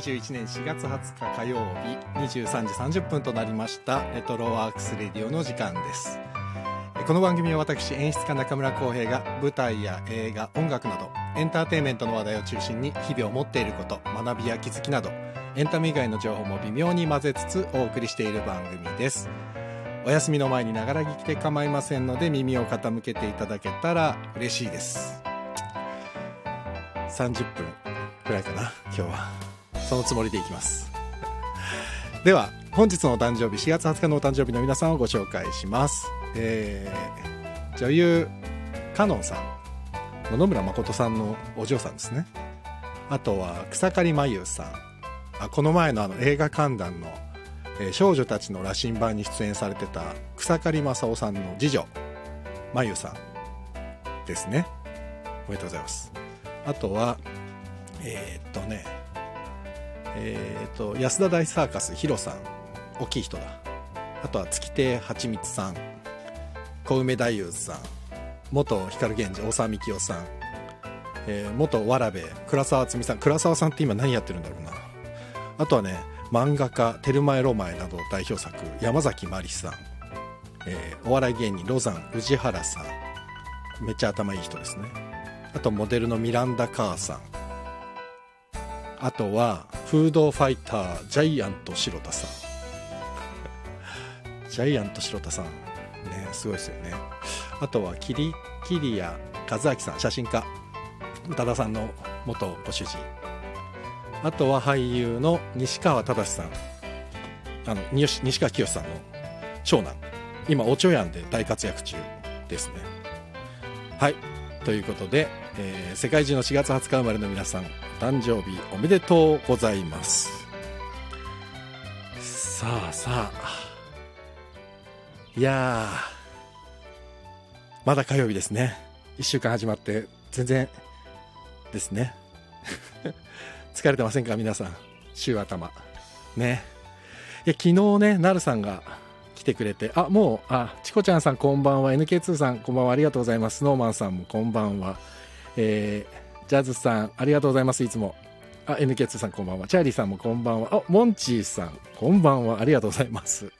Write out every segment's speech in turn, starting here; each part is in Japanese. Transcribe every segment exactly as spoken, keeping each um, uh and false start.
にせんにじゅういちねんしがつはつか火曜日にじゅうさんじさんじゅっぷんとなりました。レトロワークスレディオの時間です。この番組は私演出家中村光平が舞台や映画、音楽などエンターテインメントの話題を中心に日々を持っていること、学びや気づきなどエンタメ以外の情報も微妙に混ぜつつお送りしている番組です。お休みの前にながら聞きで構いませんので耳を傾けていただけたら嬉しいです。さんじゅっぷんくらいかな、今日はそのつもりでいきます。では本日のお誕生日、しがつはつかのお誕生日の皆さんをご紹介します。えー、女優カノンさん、野々村誠さんのお嬢さんですね。あとは草刈真由さん、あこの前のあの映画観覧の、えー、少女たちの羅針盤に出演されてた草刈正雄さんの次女真由さんですね。おめでとうございます。あとはえー、っとねえー、っと安田大サーカスヒロさん、大きい人だ。あとは月亭八光さん、小梅太夫さん、元光源氏大沢みきおさん、えー、元わらべ倉沢つみさん。倉沢さんって今何やってるんだろうな。あとはね、漫画家テルマエロマエなどを代表作山崎まりさん、えー、お笑い芸人ロザン宇治原さん、めっちゃ頭いい人ですね。あとモデルのミランダカーさん、あとはフードファイタージャイアント白田さんジャイアント白田さんね、すごいですよね。あとはキリキリヤ和明さん、写真家、宇多田さんの元ご主人。あとは俳優の西川忠さん、あの西川清さんの長男、今おちょやんで大活躍中ですね。はい、ということで、えー、世界中のしがつはつか生まれの皆さん、誕生日おめでとうございます。さあさあ、いやまだ火曜日ですね。いっしゅうかん始まって全然ですね疲れてませんか皆さん、週頭ね。いや昨日ね、なるさんが来てくれて、あもうあチコちゃんさんこんばんは、 エヌケーツー さんこんばんは、ありがとうございます。スノーマンさんもこんばんは、えージャズさんありがとうございます、いつも。あ エヌケーツー さんこんばんは、チャーリーさんもこんばんは、あモンチーさんこんばんは、ありがとうございます。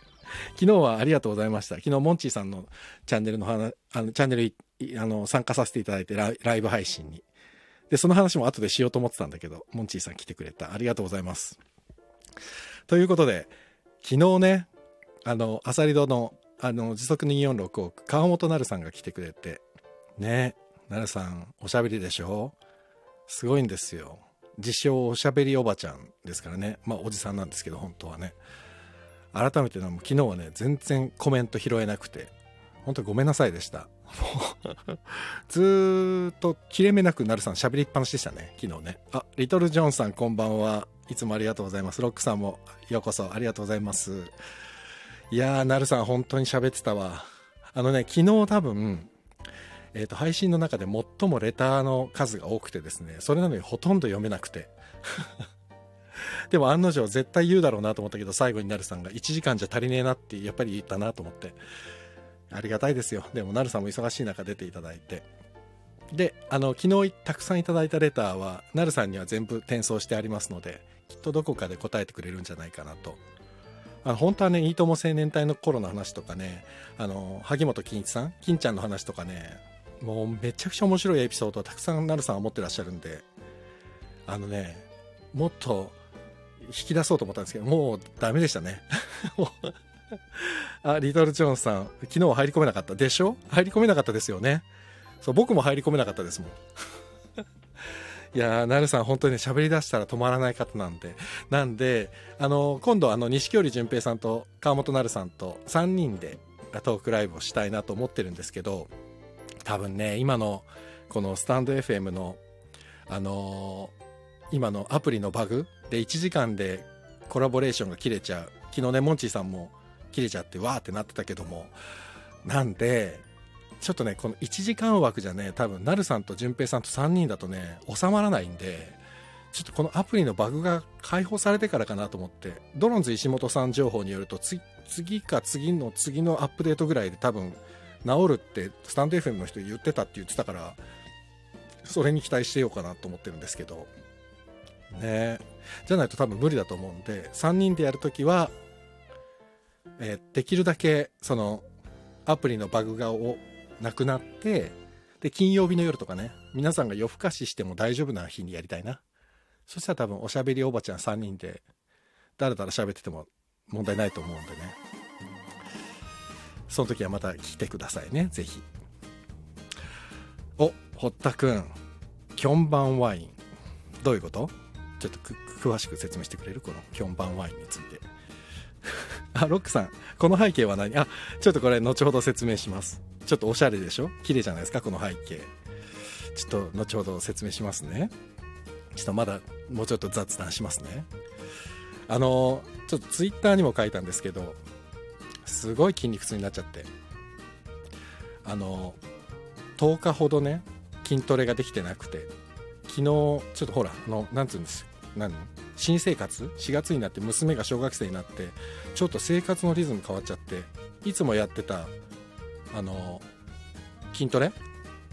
昨日はありがとうございました。昨日モンチーさんのチャンネルの話、あのチャンネルあの参加させていただいて、ライ、ライブ配信にでその話も後でしようと思ってたんだけど、モンチーさん来てくれた、ありがとうございます。ということで昨日ね、あのアサリドのあの時速にひゃくよんじゅうろくを川本なるさんが来てくれてね。なるさんおしゃべりでしょ、すごいんですよ。自称おしゃべりおばちゃんですからね。まあおじさんなんですけど本当はね。改めて昨日はね全然コメント拾えなくて本当にごめんなさいでしたずーっと切れ目なくなるさんしゃべりっぱなしでしたね昨日ね。あリトルジョンさんこんばんは、いつもありがとうございます。ロックさんもようこそありがとうございます。いやーなるさん本当にしゃべってたわ。あのね昨日多分えー、と配信の中で最もレターの数が多くてですね、それなのにほとんど読めなくてでも案の定絶対言うだろうなと思ったけど、最後になるさんがいちじかんじゃ足りねえなってやっぱり言ったなと思って、ありがたいですよ。でもなるさんも忙しい中出ていただいて、であの昨日たくさんいただいたレターはなるさんには全部転送してありますので、きっとどこかで答えてくれるんじゃないかなと。あの本当はねいいとも青年隊の頃の話とかね、あの萩本欽一さん欽ちゃんの話とかね、もうめちゃくちゃ面白いエピソードをたくさんなるさんは持ってらっしゃるんで、あのねもっと引き出そうと思ったんですけどもうダメでしたねあリトルジョンさん昨日は入り込めなかったでしょ、入り込めなかったですよね。そう僕も入り込めなかったですもんいやーなるさん本当にね喋り出したら止まらない方なんで、なんであの今度あの錦織純平さんと川本なるさんとさんにんでトークライブをしたいなと思ってるんですけど、多分ね今のこのスタンド エフエム のあのー、今のアプリのバグでいちじかんでコラボレーションが切れちゃう、昨日ねモンチーさんも切れちゃってわーってなってたけども、なんでちょっとねこのいちじかん枠じゃね多分なるさんと順平さんとさんにんだとね収まらないんで、ちょっとこのアプリのバグが解放されてからかなと思って、ドロンズ石本さん情報によるとつ次か次の次のアップデートぐらいで多分治るってスタンド エフエム の人言ってたって言ってたから、それに期待してようかなと思ってるんですけど、ね、じゃないと多分無理だと思うんで、さんにんでやるときは、えー、できるだけそのアプリのバグがをなくなって、で金曜日の夜とかね、皆さんが夜更かししても大丈夫な日にやりたいな。そしたら多分おしゃべりおばちゃんさんにんでだらだら喋ってても問題ないと思うんでね、その時はまた来てくださいね、ぜひ。お、堀田くん、キョンバンワインどういうこと？ちょっとく詳しく説明してくれる、このキョンバンワインについて。あ、ロックさん、この背景は何？あ、ちょっとこれ後ほど説明します。ちょっとおしゃれでしょ、綺麗じゃないですかこの背景。ちょっと後ほど説明しますね。ちょっとまだもうちょっと雑談しますね。あのちょっとツイッターにも書いたんですけど、すごい筋肉痛になっちゃって、あのとおかほどね筋トレができてなくて、昨日ちょっとほらのなんつうんです何新生活、しがつになって娘が小学生になって、ちょっと生活のリズム変わっちゃって、いつもやってたあの筋トレ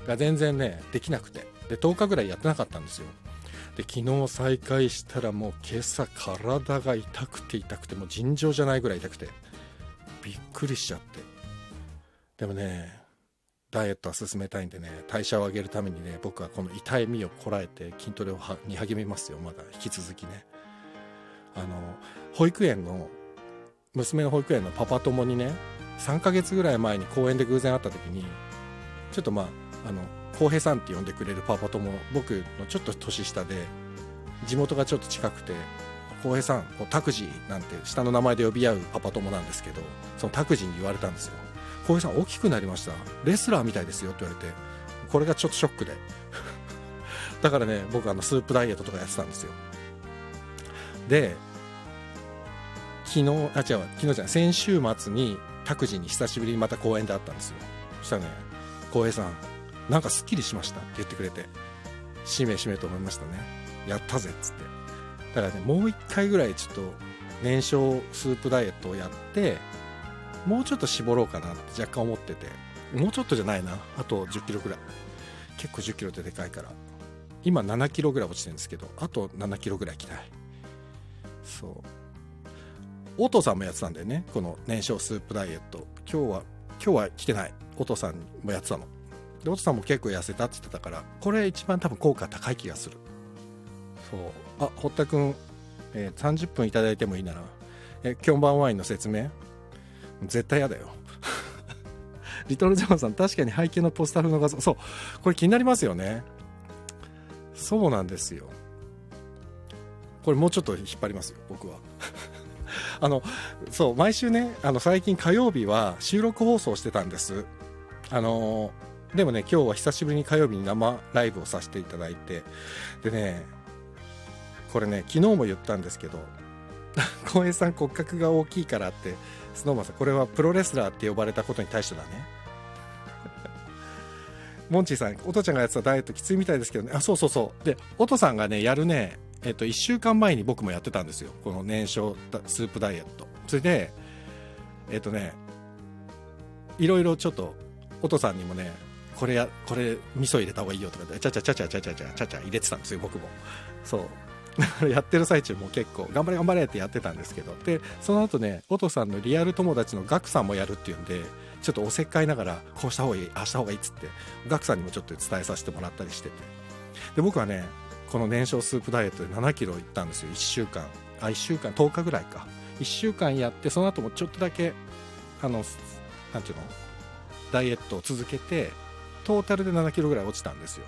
が全然ねできなくて、でとおかぐらいやってなかったんですよ。で昨日再開したらもう今朝体が痛くて痛くて、もう尋常じゃないぐらい痛くてびっくりしちゃって。でもね、ダイエットは進めたいんでね、代謝を上げるためにね、僕はこの痛みをこらえて筋トレをはに励みますよ。まだ引き続きね、あの保育園の娘の保育園のパパ友にね、さんかげつぐらい前に公園で偶然会った時に、ちょっとまああの浩平さんって呼んでくれるパパ友、僕のちょっと年下で地元がちょっと近くて、浩平さんこうタクジなんて下の名前で呼び合うパパ友なんですけど、そのタクジに言われたんですよ。浩平さん大きくなりました、レスラーみたいですよって言われて、これがちょっとショックでだからね、僕あのスープダイエットとかやってたんですよ。で昨日あ違う昨日じゃない先週末に拓司に久しぶりにまた公園で会ったんですよ。そしたらね、浩平さんなんかすっきりしましたって言ってくれて、しめしめと思いましたね。やったぜっつって。だからね、もう一回ぐらいちょっと燃焼スープダイエットをやって、もうちょっと絞ろうかなって若干思ってて、もうちょっとじゃないな、あとじゅっキロぐらい。結構じゅっキロってでかいから、今ななキロぐらい落ちてるんですけど、あとななキロぐらいきたい。そう、お父さんもやってたんだよね、この燃焼スープダイエット。今日は今日は来てない、お父さんもやってたので、お父さんも結構痩せたって言ってたから、これ一番多分効果高い気がする。そう、あ、堀田くん、えー、さんじゅっぷんいただいてもいいなら、えー、今晩ワインの説明絶対やだよリトルジョンさん、確かに背景のポスタルの画像、そうこれ気になりますよね。そうなんですよ、これもうちょっと引っ張りますよ僕はあのそう、毎週ね、あの最近火曜日は収録放送してたんです。あのー、でもね、今日は久しぶりに火曜日に生ライブをさせていただいて、でね、これね昨日も言ったんですけど浩平さん骨格が大きいからって、スノーマンさん、これはプロレスラーって呼ばれたことに対してだねモンチーさん、お父ちゃんがやってたダイエットきついみたいですけどね。あ、そうそうそう。でお父さんがねやるね、えっといっしゅうかんまえに僕もやってたんですよ、この燃焼スープダイエット。それでえっとね、いろいろちょっとお父さんにもね、これやこれ味噌入れた方がいいよとかで、ちゃちゃちゃちゃちゃちゃちゃちゃちゃ入れてたんですよ僕も。そうやってる最中も結構頑張れ頑張れってやってたんですけど、でその後ね、おとさんのリアル友達のガクさんもやるっていうんで、ちょっとおせっかいながらこうした方がいいあした方がいいっつって、ガクさんにもちょっと伝えさせてもらったりしてて、で僕はねこの燃焼スープダイエットでななキロいったんですよ。いっしゅうかん、あいっしゅうかんとおかぐらいか、いっしゅうかんやって、その後もちょっとだけあのなんていうのダイエットを続けて、トータルでななキロぐらい落ちたんですよ。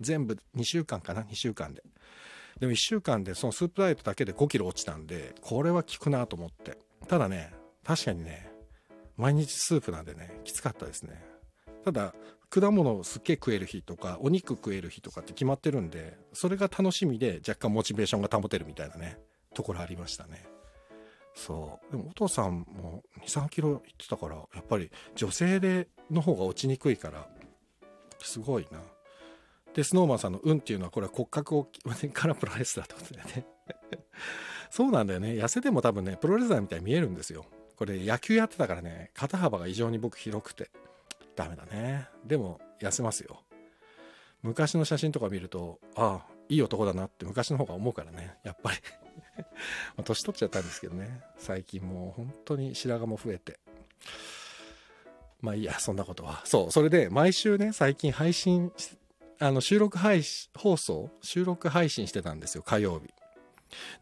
全部にしゅうかんかな、にしゅうかんで。でもいっしゅうかんでそのスープダイエットだけでごキロ落ちたんで、これは効くなと思って。ただね、確かにね毎日スープなんでねきつかったですね。ただ果物をすっげえ食える日とかお肉食える日とかって決まってるんで、それが楽しみで若干モチベーションが保てるみたいなねところありましたね。そう、でもお父さんもにさんキロいってたから、やっぱり女性での方が落ちにくいからすごいな。でスノーマンさんの運っていうのは、これは骨格をからプロレスラーってことだよねそうなんだよね、痩せても多分ねプロレスラーみたいに見えるんですよ。これ野球やってたからね、肩幅が異常に僕広くてダメだね。でも痩せますよ。昔の写真とか見ると、ああいい男だなって昔の方が思うからね、やっぱりまあ年取っちゃったんですけどね、最近もう本当に白髪も増えて、まあいいや、そんなことは。そう、それで毎週ね、最近配信あの収録配信放送収録配信してたんですよ、火曜日。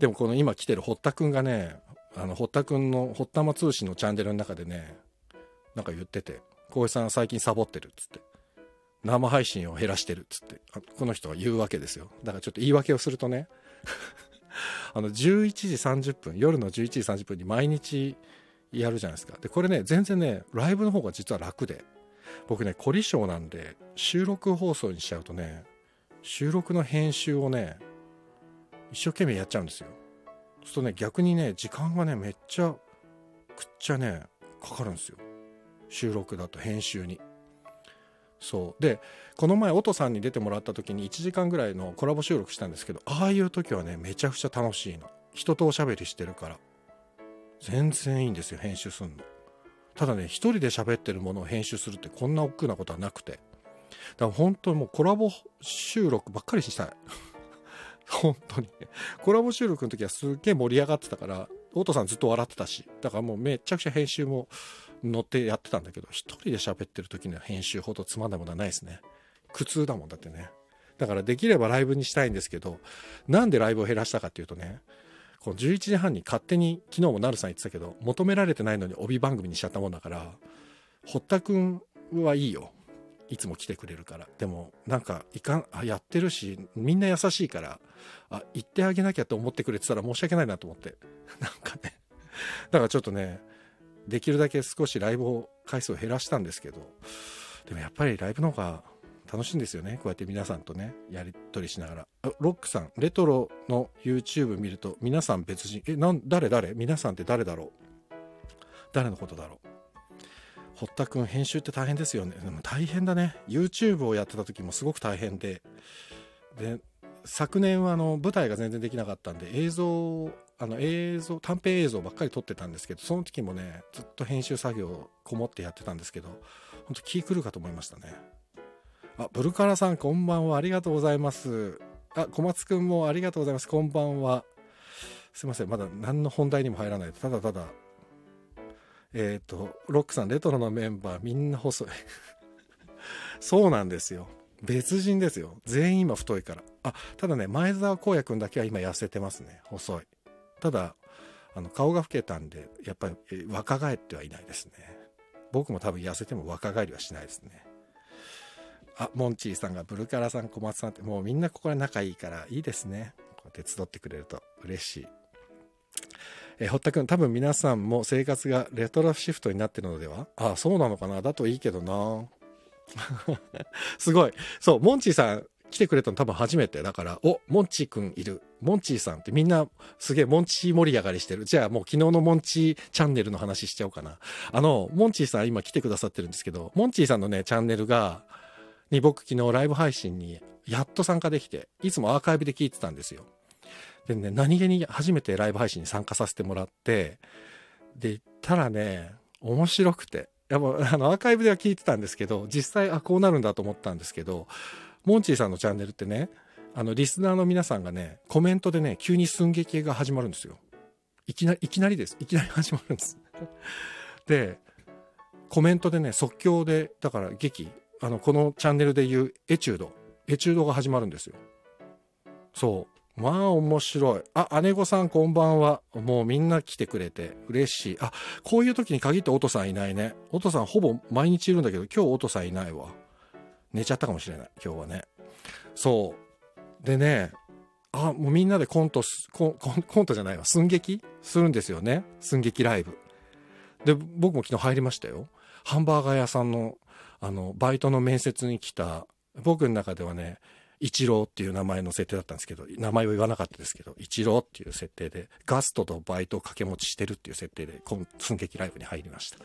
でもこの今来てる堀田くんがね、あの堀田くんの堀田も通信のチャンネルの中でね、なんか言ってて、浩平さん最近サボってるっつって、生配信を減らしてるっつって、この人は言うわけですよ。だからちょっと言い訳をするとねあのじゅういちじさんじゅっぷん、夜のじゅういちじさんじゅっぷんに毎日やるじゃないですか。でこれね、全然ね、ライブの方が実は楽で、僕ね凝り性なんで、収録放送にしちゃうとね、収録の編集をね一生懸命やっちゃうんですよ。そうするとね、逆にね、時間がねめっちゃくっちゃねかかるんですよ、収録だと編集に。そうで、この前音さんに出てもらった時にいちじかんぐらいのコラボ収録したんですけど、ああいう時はねめちゃくちゃ楽しいの。人とおしゃべりしてるから全然いいんですよ、編集すんの。ただね、一人で喋ってるものを編集するってこんな億劫なことはなくて、だから本当にもうコラボ収録ばっかりしたい本当にコラボ収録の時はすっげえ盛り上がってたから、音さんずっと笑ってたし、だからもうめちゃくちゃ編集も乗ってやってたんだけど、一人で喋ってる時の編集ほどつまんないものはないですね。苦痛だもん、だってね。だからできればライブにしたいんですけど、なんでライブを減らしたかっていうとね、このじゅういちじはんに勝手に、昨日もなるさん言ってたけど、求められてないのに帯番組にしちゃったもんだから、堀田くんはいいよ、いつも来てくれるから。でもなんかいかん、あやってるし、みんな優しいから、あ言ってあげなきゃって思ってくれてたら申し訳ないなと思ってなんかね、だからちょっとね、できるだけ少しライブを回数を減らしたんですけど、でもやっぱりライブの方が楽しいんですよね、こうやって皆さんとねやり取りしながら。あロックさん、レトロの YouTube 見ると皆さん別人、えなん誰誰皆さんって誰だろう、誰のことだろう。堀田くん編集って大変ですよね。でも大変だね、 YouTube をやってた時もすごく大変で、で昨年はあの舞台が全然できなかったんで、映像あの映像短編映像ばっかり撮ってたんですけど、その時もねずっと編集作業をこもってやってたんですけど、ほんと気狂うかと思いましたね。あブルカラさんこんばんは、ありがとうございます。あ小松くんもありがとうございます、こんばんは。すいません、まだ何の本題にも入らない、ただただえっと、ロックさん、レトロのメンバーみんな細いそうなんですよ、別人ですよ、全員今太いから。あただね、前澤光也くんだけは今痩せてますね、細い。ただあの顔が老けたんで、やっぱり若返ってはいないですね。僕も多分痩せても若返りはしないですね。あモンチーさんがブルカラさん、小松さんって、もうみんなここで仲いいからいいですね、こうやって集ってくれると嬉しい。え堀田くん、多分皆さんも生活がレトロシフトになってるのでは。ああそうなのかな、だといいけどなすごい。そうモンチーさん来てくれたの多分初めてだから、おモンチーくんいる、モンチーさんって、みんなすげえモンチー盛り上がりしてる。じゃあもう昨日のモンチーチャンネルの話しちゃおうかな。あのモンチーさん今来てくださってるんですけど、モンチーさんのねチャンネルがに僕昨日ライブ配信にやっと参加できて、いつもアーカイブで聞いてたんですよ。でね、何気に初めてライブ配信に参加させてもらって、で行ったらね面白くて、やっぱあのアーカイブでは聞いてたんですけど、実際あこうなるんだと思ったんですけど、モンチーさんのチャンネルってね、あのリスナーの皆さんがねコメントでね急に寸劇が始まるんですよ。いきなりいきなりですいきなり始まるんですでコメントでね即興で、だから劇、あのこのチャンネルでいうエチュードエチュードが始まるんですよ。そうまあ面白い。あ、姉子さんこんばんは。もうみんな来てくれて嬉しい。あ、こういう時に限って音さんいないね。音さんほぼ毎日いるんだけど、今日音さんいないわ。寝ちゃったかもしれない今日はね。そうでね、あ、もうみんなでコントコン、コントじゃないわ、寸劇するんですよね、寸劇ライブで。僕も昨日入りましたよ、ハンバーガー屋さんのあのバイトの面接に来た、僕の中ではね一郎っていう名前の設定だったんですけど、名前を言わなかったですけど、一郎っていう設定でガストとバイトを掛け持ちしてるっていう設定で寸劇ライブに入りました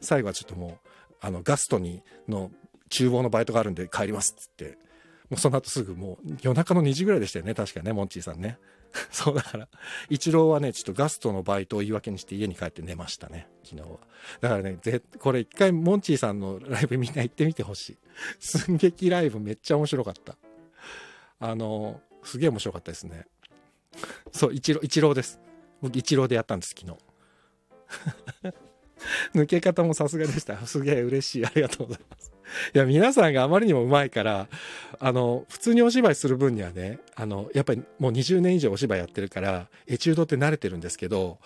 最後はちょっともうあのガストにの厨房のバイトがあるんで帰りますっつって、もうその後すぐもう夜中のにじぐらいでしたよね、確かね、モンチーさんねそうだから一郎はねちょっとガストのバイトを言い訳にして家に帰って寝ましたね昨日は。だからね、ぜこれ一回モンチーさんのライブみんな行ってみてほしい寸劇ライブめっちゃ面白かった。あのすげえ面白かったですね。そう、イチロー、イチローです。僕イチローでやったんです昨日。抜け方もさすがでした。すげえ嬉しい、ありがとうございます。いや皆さんがあまりにもうまいから、あの普通にお芝居する分にはね、あのやっぱりもうにじゅうねん以上お芝居やってるからエチュードって慣れてるんですけど、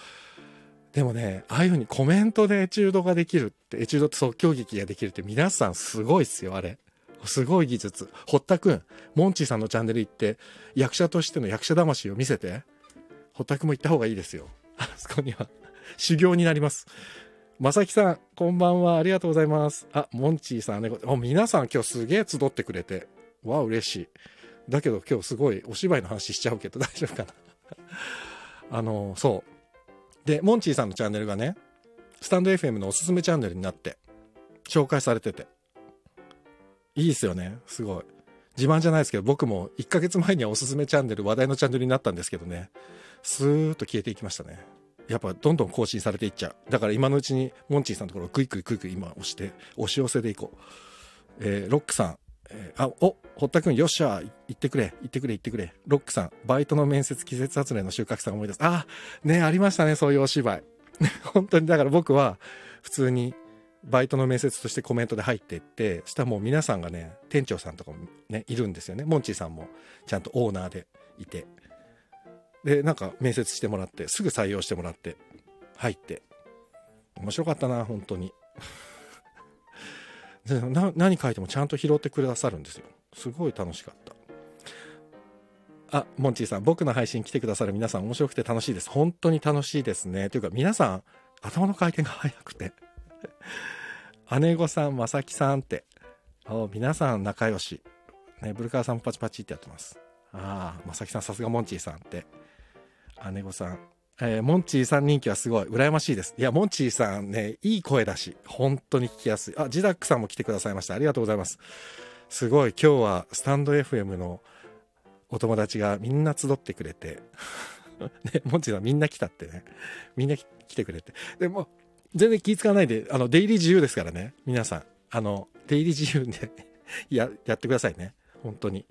でもね、ああいうふうにコメントでエチュードができるって、エチュードって即興劇ができるって皆さんすごいっすよ。あれすごい技術。堀田くん、モンチーさんのチャンネル行って役者としての役者魂を見せて。堀田くんも行った方がいいですよ。あそこには修行になります。まさきさん、こんばんは。ありがとうございます。あ、モンチーさんね。皆さん今日すげえ集ってくれて。わあ、嬉しい。だけど今日すごいお芝居の話しちゃうけど大丈夫かな。あの、そう。で、モンチーさんのチャンネルがね、スタンド エフエム のおすすめチャンネルになって、紹介されてて。いいですよね。すごい。自慢じゃないですけど、僕もいっかげつまえにはおすすめチャンネル、話題のチャンネルになったんですけどね、スーッと消えていきましたね。やっぱどんどん更新されていっちゃう。だから今のうちにモンチーさんのところをクイクイクイクイ今押して押し寄せでいこう。えー、ロックさん、えー、あお堀田くん、よっしゃ行ってくれ行ってくれ行ってくれ。ロックさん、バイトの面接、季節発令の収穫さん思い出す。あね、ありましたね、そういうお芝居。本当にだから僕は普通にバイトの面接としてコメントで入っていって、そしたらもう皆さんがね、店長さんとかもねいるんですよね。モンチーさんもちゃんとオーナーでいて。で、なんか面接してもらって、すぐ採用してもらって、入って。面白かったな、本当に。でな何書いてもちゃんと拾ってくださるんですよ。すごい楽しかった。あ、モンチーさん、僕の配信来てくださる皆さん、面白くて楽しいです。本当に楽しいですね。というか、皆さん、頭の回転が速くて。姉御さん、まさきさんって。皆さん、仲良し。ね、ブルカーさんもパチパチってやってます。ああ、まさきさん、さすがモンチーさんって。姉御さん、えー、モンチーさん人気はすごい羨ましいです。いや、モンチーさんね、いい声だし本当に聞きやすい。あ、ジダックさんも来てくださいました。ありがとうございます。すごい、今日はスタンド エフエム のお友達がみんな集ってくれてね、モンチーさんみんな来たってね、みんな来てくれて、でも全然気使わないで、あの出入り自由ですからね、皆さん、あの出入り自由でや, やってくださいね。本当に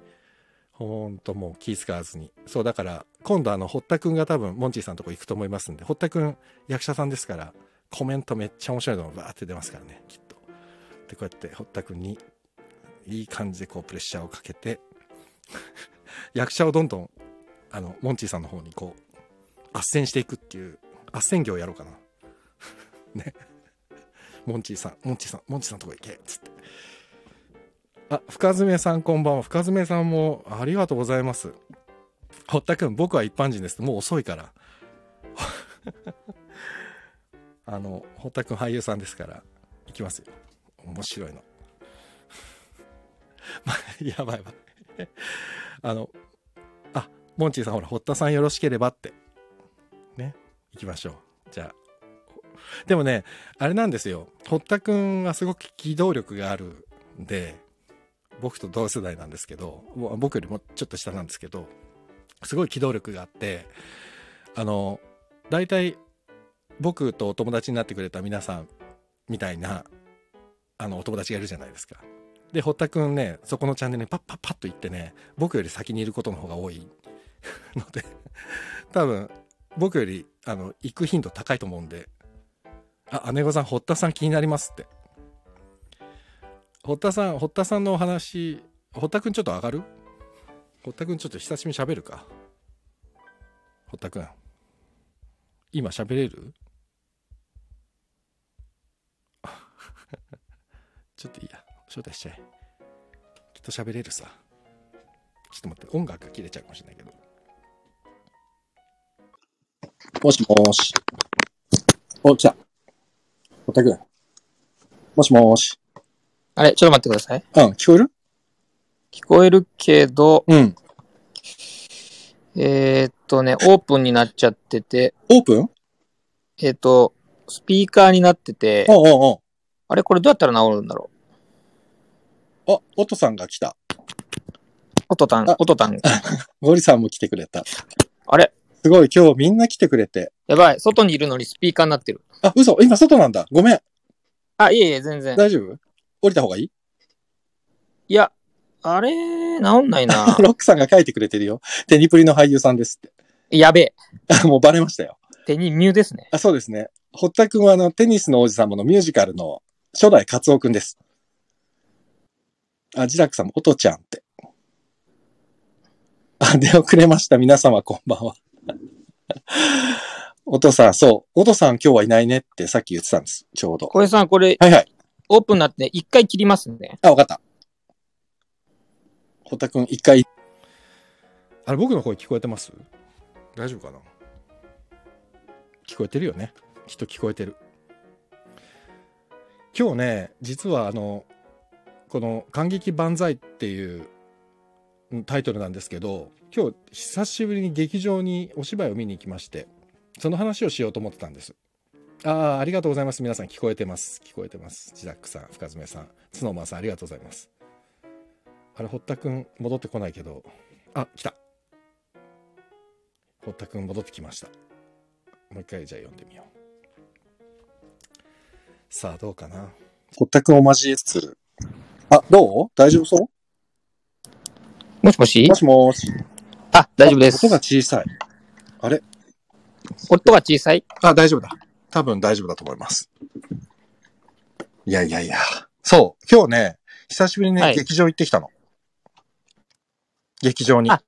ほんともう気使わずに。そう、だから今度あの堀田くんが多分モンチーさんのとこ行くと思いますんで、堀田くん役者さんですから、コメントめっちゃ面白いのがバーって出ますからね、きっと。で、こうやって堀田くんにいい感じでこうプレッシャーをかけて役者をどんどんあのモンチーさんの方にこう斡旋していくっていう斡旋業をやろうかなね、モンチーさんモンチーさんモンチーさんのとこ行けっつって。あ、深爪さん、こんばんは。深爪さんもありがとうございます。堀田くん、僕は一般人です。もう遅いから。あの、堀田くん俳優さんですから、行きますよ。面白いの。ま、やばいわ。あの、あ、モンチーさん、ほら、堀田さんよろしければって。ね。行きましょう。じゃあ。でもね、あれなんですよ。堀田くんはすごく機動力があるんで、僕と同世代なんですけど、僕よりもちょっと下なんですけど、すごい機動力があって、あの大体僕とお友達になってくれた皆さんみたいなあのお友達がいるじゃないですか。で、堀田くんね、そこのチャンネルにパッパッパッと行ってね、僕より先にいることの方が多いので、多分僕よりあの行く頻度高いと思うんで。あ、姉御さん、堀田さん気になりますって。堀田さん、堀田さんのお話、堀田くんちょっと上がる？堀田くんちょっと久しぶりに喋るか。堀田くん、今喋れる？ちょっといいや、招待しちゃえ。きっと喋れるさ。ちょっと待って、音楽切れちゃうかもしれないけど。もしもし。お、来た。堀田くん。もしもし。あれ、ちょっと待ってください。うん、聞こえる？聞こえるけど、うん。えー、っとね、オープンになっちゃってて。オープン？えー、っと、スピーカーになってて。おうおうおう。あれ、これどうやったら直るんだろう。あ、おとさんが来た。おとたん、おとたん。ゴリさんも来てくれた。あれ？すごい、今日みんな来てくれて。やばい、外にいるのにスピーカーになってる。あ、嘘、今外なんだ。ごめん。あ、いえいえ、全然。大丈夫？降りた方がいい？いや、あれ、治んないな。ロックさんが書いてくれてるよ。テニプリの俳優さんですって。やべえ。もうバレましたよ。テニミューですね。あ、そうですね。堀田くんはあの、テニスの王子様のミュージカルの初代カツオくんです。あ、ジラクさんも、おとちゃんって。あ、出遅れました。皆様こんばんは。おとさん、そう。おとさん今日はいないねってさっき言ってたんです。ちょうど。小江さん、これ。はいはい。オープンになって一回切りますね。あ、わかった。堀田くん一回。あれ、僕の声聞こえてます？大丈夫かな？聞こえてるよね。きっと聞こえてる。今日ね、実はあの、この感激万歳っていうタイトルなんですけど、今日久しぶりに劇場にお芝居を見に行きまして、その話をしようと思ってたんです。ああ、ありがとうございます。皆さん聞こえてます。聞こえてます。ジダックさん、深爪さん、ツノマンさん、ありがとうございます。あれ、堀田くん戻ってこないけど、あ、来た。堀田くん戻ってきました。もう一回じゃあ読んでみよう。さあ、どうかな。堀田くんを交えつつ、あ、どう？大丈夫そう？もしもし？もしもし。あ、大丈夫です。音が小さい。あれ？音が小さい？あ、大丈夫だ。多分大丈夫だと思います。いやいやいや。そう。今日ね、久しぶりに、ね、はい、劇場行ってきたの。劇場に。あ、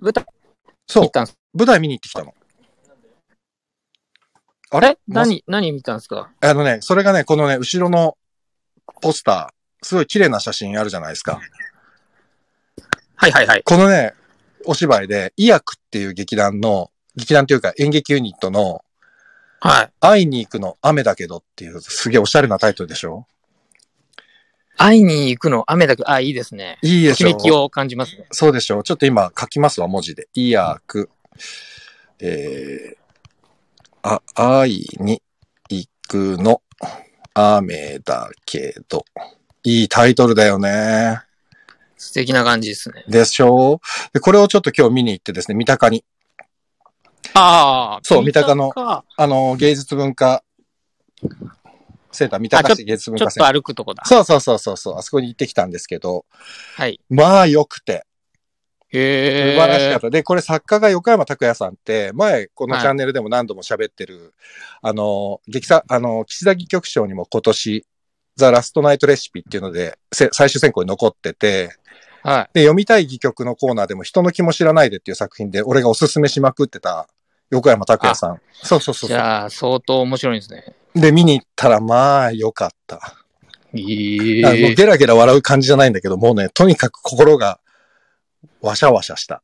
舞台。そう。舞台見に行ってきたの。あれ？何、何見たんですか？あのね、それがね、このね、後ろのポスター、すごい綺麗な写真あるじゃないですか。はいはいはい。このね、お芝居で、iakuっていう劇団の、劇団というか演劇ユニットの、はい。会いに行くの雨だけどっていう、すげえおしゃれなタイトルでしょ？会いに行くの雨だけど、あ、いいですね。いいでしょ。響きを感じますね。そうでしょ。ちょっと今書きますわ、文字で。iaku。えー、あ、会いに行くの雨だけど。いいタイトルだよね。素敵な感じですね。でしょう。で、これをちょっと今日見に行ってですね、三鷹に。ああ。そう、三鷹の、あの、芸術文化センター、三鷹市芸術文化センター。ちょっと歩くとこだ。そうそうそうそうそう、あそこに行ってきたんですけど。はい。まあ、良くて。へえ。素晴らしかった。で、これ作家が横山拓也さんって、前、このチャンネルでも何度も喋ってる、はい、あの、劇作、あの、岸田局長にも今年、ザ・ラストナイトレシピっていうので、最終選考に残ってて、はい、で、読みたい戯曲のコーナーでも人の気も知らないでっていう作品で、俺がおすすめしまくってた横山拓也さん。そうそうそう。いやー、相当面白いんですね。で、見に行ったら、まあ、良かった。えー、あのゲラゲラ笑う感じじゃないんだけど、もうね、とにかく心がわしゃわしゃした。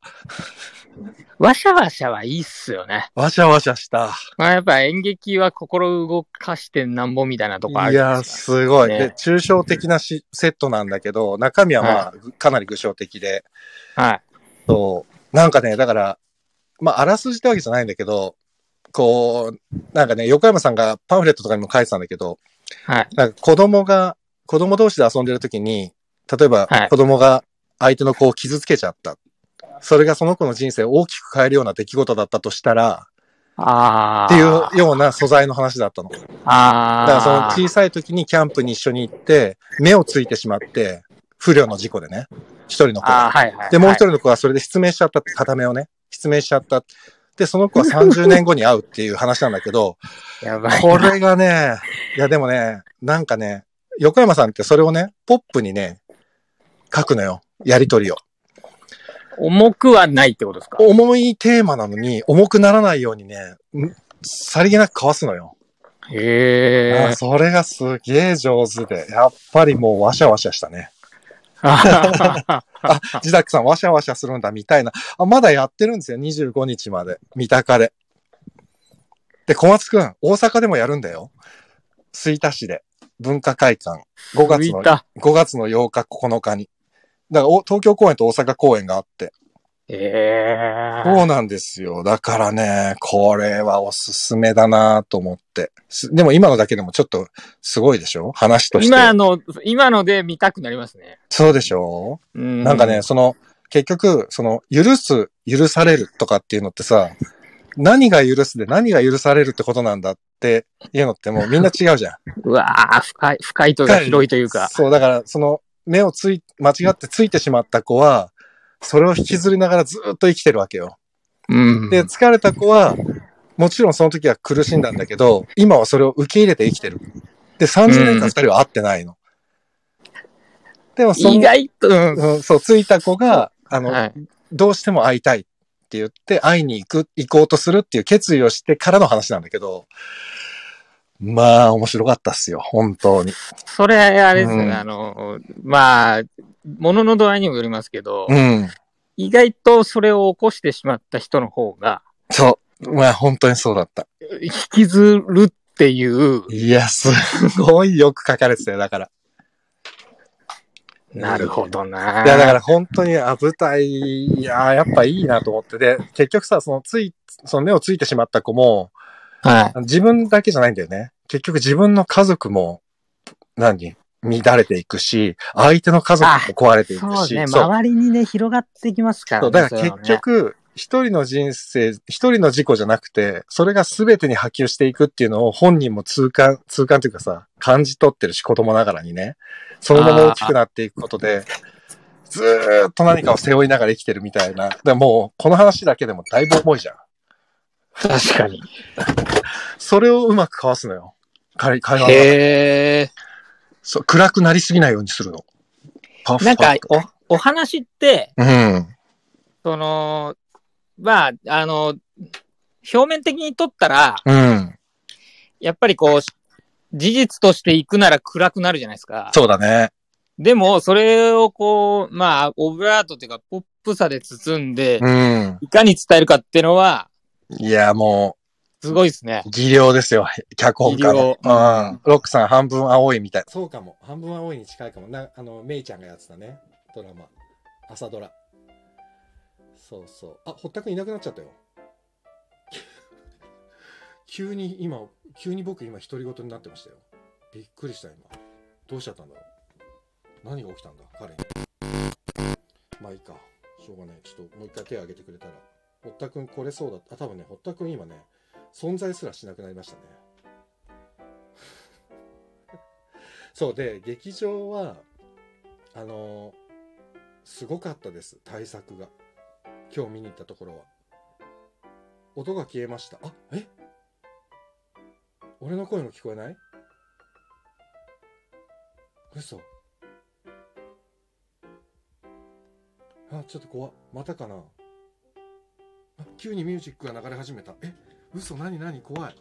わしゃわしゃはいいっすよね。わしゃわしゃした。まあやっぱ演劇は心動かしてなんぼみたいなとこあるんですか。いやーすごい。ね、で、抽象的なしセットなんだけど、中身はまあ、はい、かなり具象的で。はい。そう。なんかね、だから、まああらすじってわけじゃないんだけど、こう、なんかね、横山さんがパンフレットとかにも書いてたんだけど、はい。なんか子供が、子供同士で遊んでるときに、例えば子供が相手の子を傷つけちゃった。それがその子の人生を大きく変えるような出来事だったとしたら、あっていうような素材の話だったの。あだからその小さい時にキャンプに一緒に行って、目をついてしまって、不慮の事故でね、一人の子が、はいはい。で、もう一人の子がそれで失明しちゃった、片目をね、失明しちゃった。で、その子はさんじゅうねんごに会うっていう話なんだけど、やばいこれがね、いやでもね、なんかね、横山さんってそれをね、ポップにね、書くのよ。やりとりを。重くはないってことですか？重いテーマなのに、重くならないようにね、さりげなくかわすのよ。へー。それがすげー上手で、やっぱりもうワシャワシャしたね。あ、ジダックさんワシャワシャするんだみたいな。あ、まだやってるんですよ、にじゅうごにちまで。三鷹で。で、小松くん、大阪でもやるんだよ。吹田市で。文化会館。ごがつの、ごがつのようか、ここのかに。だから東京公演と大阪公演があって。えー、そうなんですよ。だからね、これはおすすめだなと思って。でも今のだけでもちょっとすごいでしょ？話として。今の、今ので見たくなりますね。そうでしょ？うん。なんかね、その、結局、その、許す、許されるとかっていうのってさ、何が許すで何が許されるってことなんだっていうのってもうみんな違うじゃん。うわー、深い、深いというか広いというか。そう、だからその、目をつい、間違ってついてしまった子は、それを引きずりながらずっと生きてるわけよ。うん、で、疲れた子は、もちろんその時は苦しんだんだけど、今はそれを受け入れて生きてる。で、さんじゅうねんかん二人は会ってないの。うん、でもその、意外と、うんうん、そう、ついた子が、あの、はい、どうしても会いたいって言って、会いに行く、行こうとするっていう決意をしてからの話なんだけど、まあ、面白かったっすよ、本当に。それ、あれですね、うん、あの、まあ、ものの度合いにもよりますけど、うん、意外とそれを起こしてしまった人の方が、そう、まあ、本当にそうだった。引きずるっていう。いや、すごいよく書かれてたよ、だから。なるほどな。いや、だから本当に、あ、舞台、いや、やっぱいいなと思って、で、結局さ、そのつい、その目をついてしまった子も、はい、自分だけじゃないんだよね。結局自分の家族も、何?乱れていくし、相手の家族も壊れていくし。そうね、周りにね、広がっていきますからね。そう、だから結局、一人の人生、一人の事故じゃなくて、それが全てに波及していくっていうのを本人も痛感、痛感というかさ、感じ取ってるし、子供ながらにね。そのまま大きくなっていくことで、ずーっと何かを背負いながら生きてるみたいな。だからもう、この話だけでもだいぶ重いじゃん。確かに。それをうまくかわすのよ。会話の中で。へー。そう、暗くなりすぎないようにするの。パフパフパフ。なんかお、お話って、うん。その、まあ、あの、表面的に撮ったら、うん。やっぱりこう、事実としていくなら暗くなるじゃないですか。そうだね。でも、それをこう、まあ、オブラートというか、ポップさで包んで、うん。いかに伝えるかっていうのは、いや、もう。すごいですね。技量ですよ。脚本家の。うん。ロックさん半分青いみたい。そうかも。半分青いに近いかも。な、あの、メイちゃんがやってたね。ドラマ。朝ドラ。そうそう。あ、堀田くんいなくなっちゃったよ。急に今、急に僕今独り言になってましたよ。びっくりした今。どうしちゃったんだろう。何が起きたんだ彼に。まあいいか。しょうがない。ちょっともう一回手を挙げてくれたら。堀田くんこれそうだった。多分ね、堀田くん今ね、存在すらしなくなりましたね。そうで、劇場は、あのー、すごかったです、対策が。今日見に行ったところは。音が消えました。あ、え?俺の声も聞こえない?嘘。あ、ちょっと怖っ。またかな?急にミュージックが流れ始めた。え、嘘、なになに、怖い。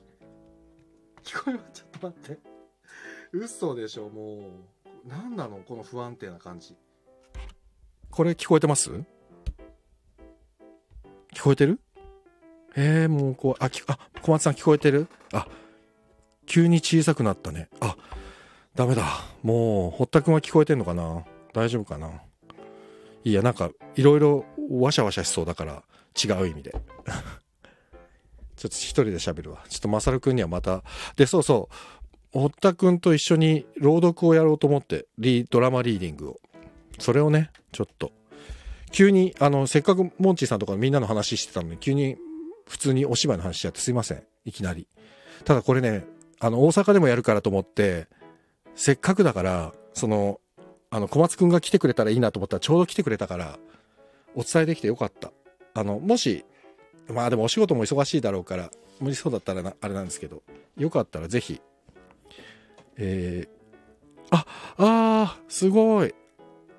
聞こえまちょっと待って。嘘でしょ、もう。なんなのこの不安定な感じ。これ聞こえてます?聞こえてる?えー、もう怖い。あ、き、あ、小松さん聞こえてる?あ、急に小さくなったね。あ、ダメだ。もう、堀田くんは聞こえてんのかな?大丈夫かな?いや、なんか、いろいろワシャワシャしそうだから。違う意味でちょっと一人で喋るわ。ちょっとマサルくんにはまたで、そうそう、堀田くんと一緒に朗読をやろうと思って、リドラマリーディングを、それをね、ちょっと急にあのせっかくモンチーさんとかみんなの話してたのに、急に普通にお芝居の話しちゃってすいません、いきなり。ただこれね、あの大阪でもやるからと思って、せっかくだから、そのあの小松くんが来てくれたらいいなと思ったら、ちょうど来てくれたからお伝えできてよかった。あのもし、まあでもお仕事も忙しいだろうから無理そうだったらな、あれなんですけど、よかったらぜひ、えー、ああー、すごい、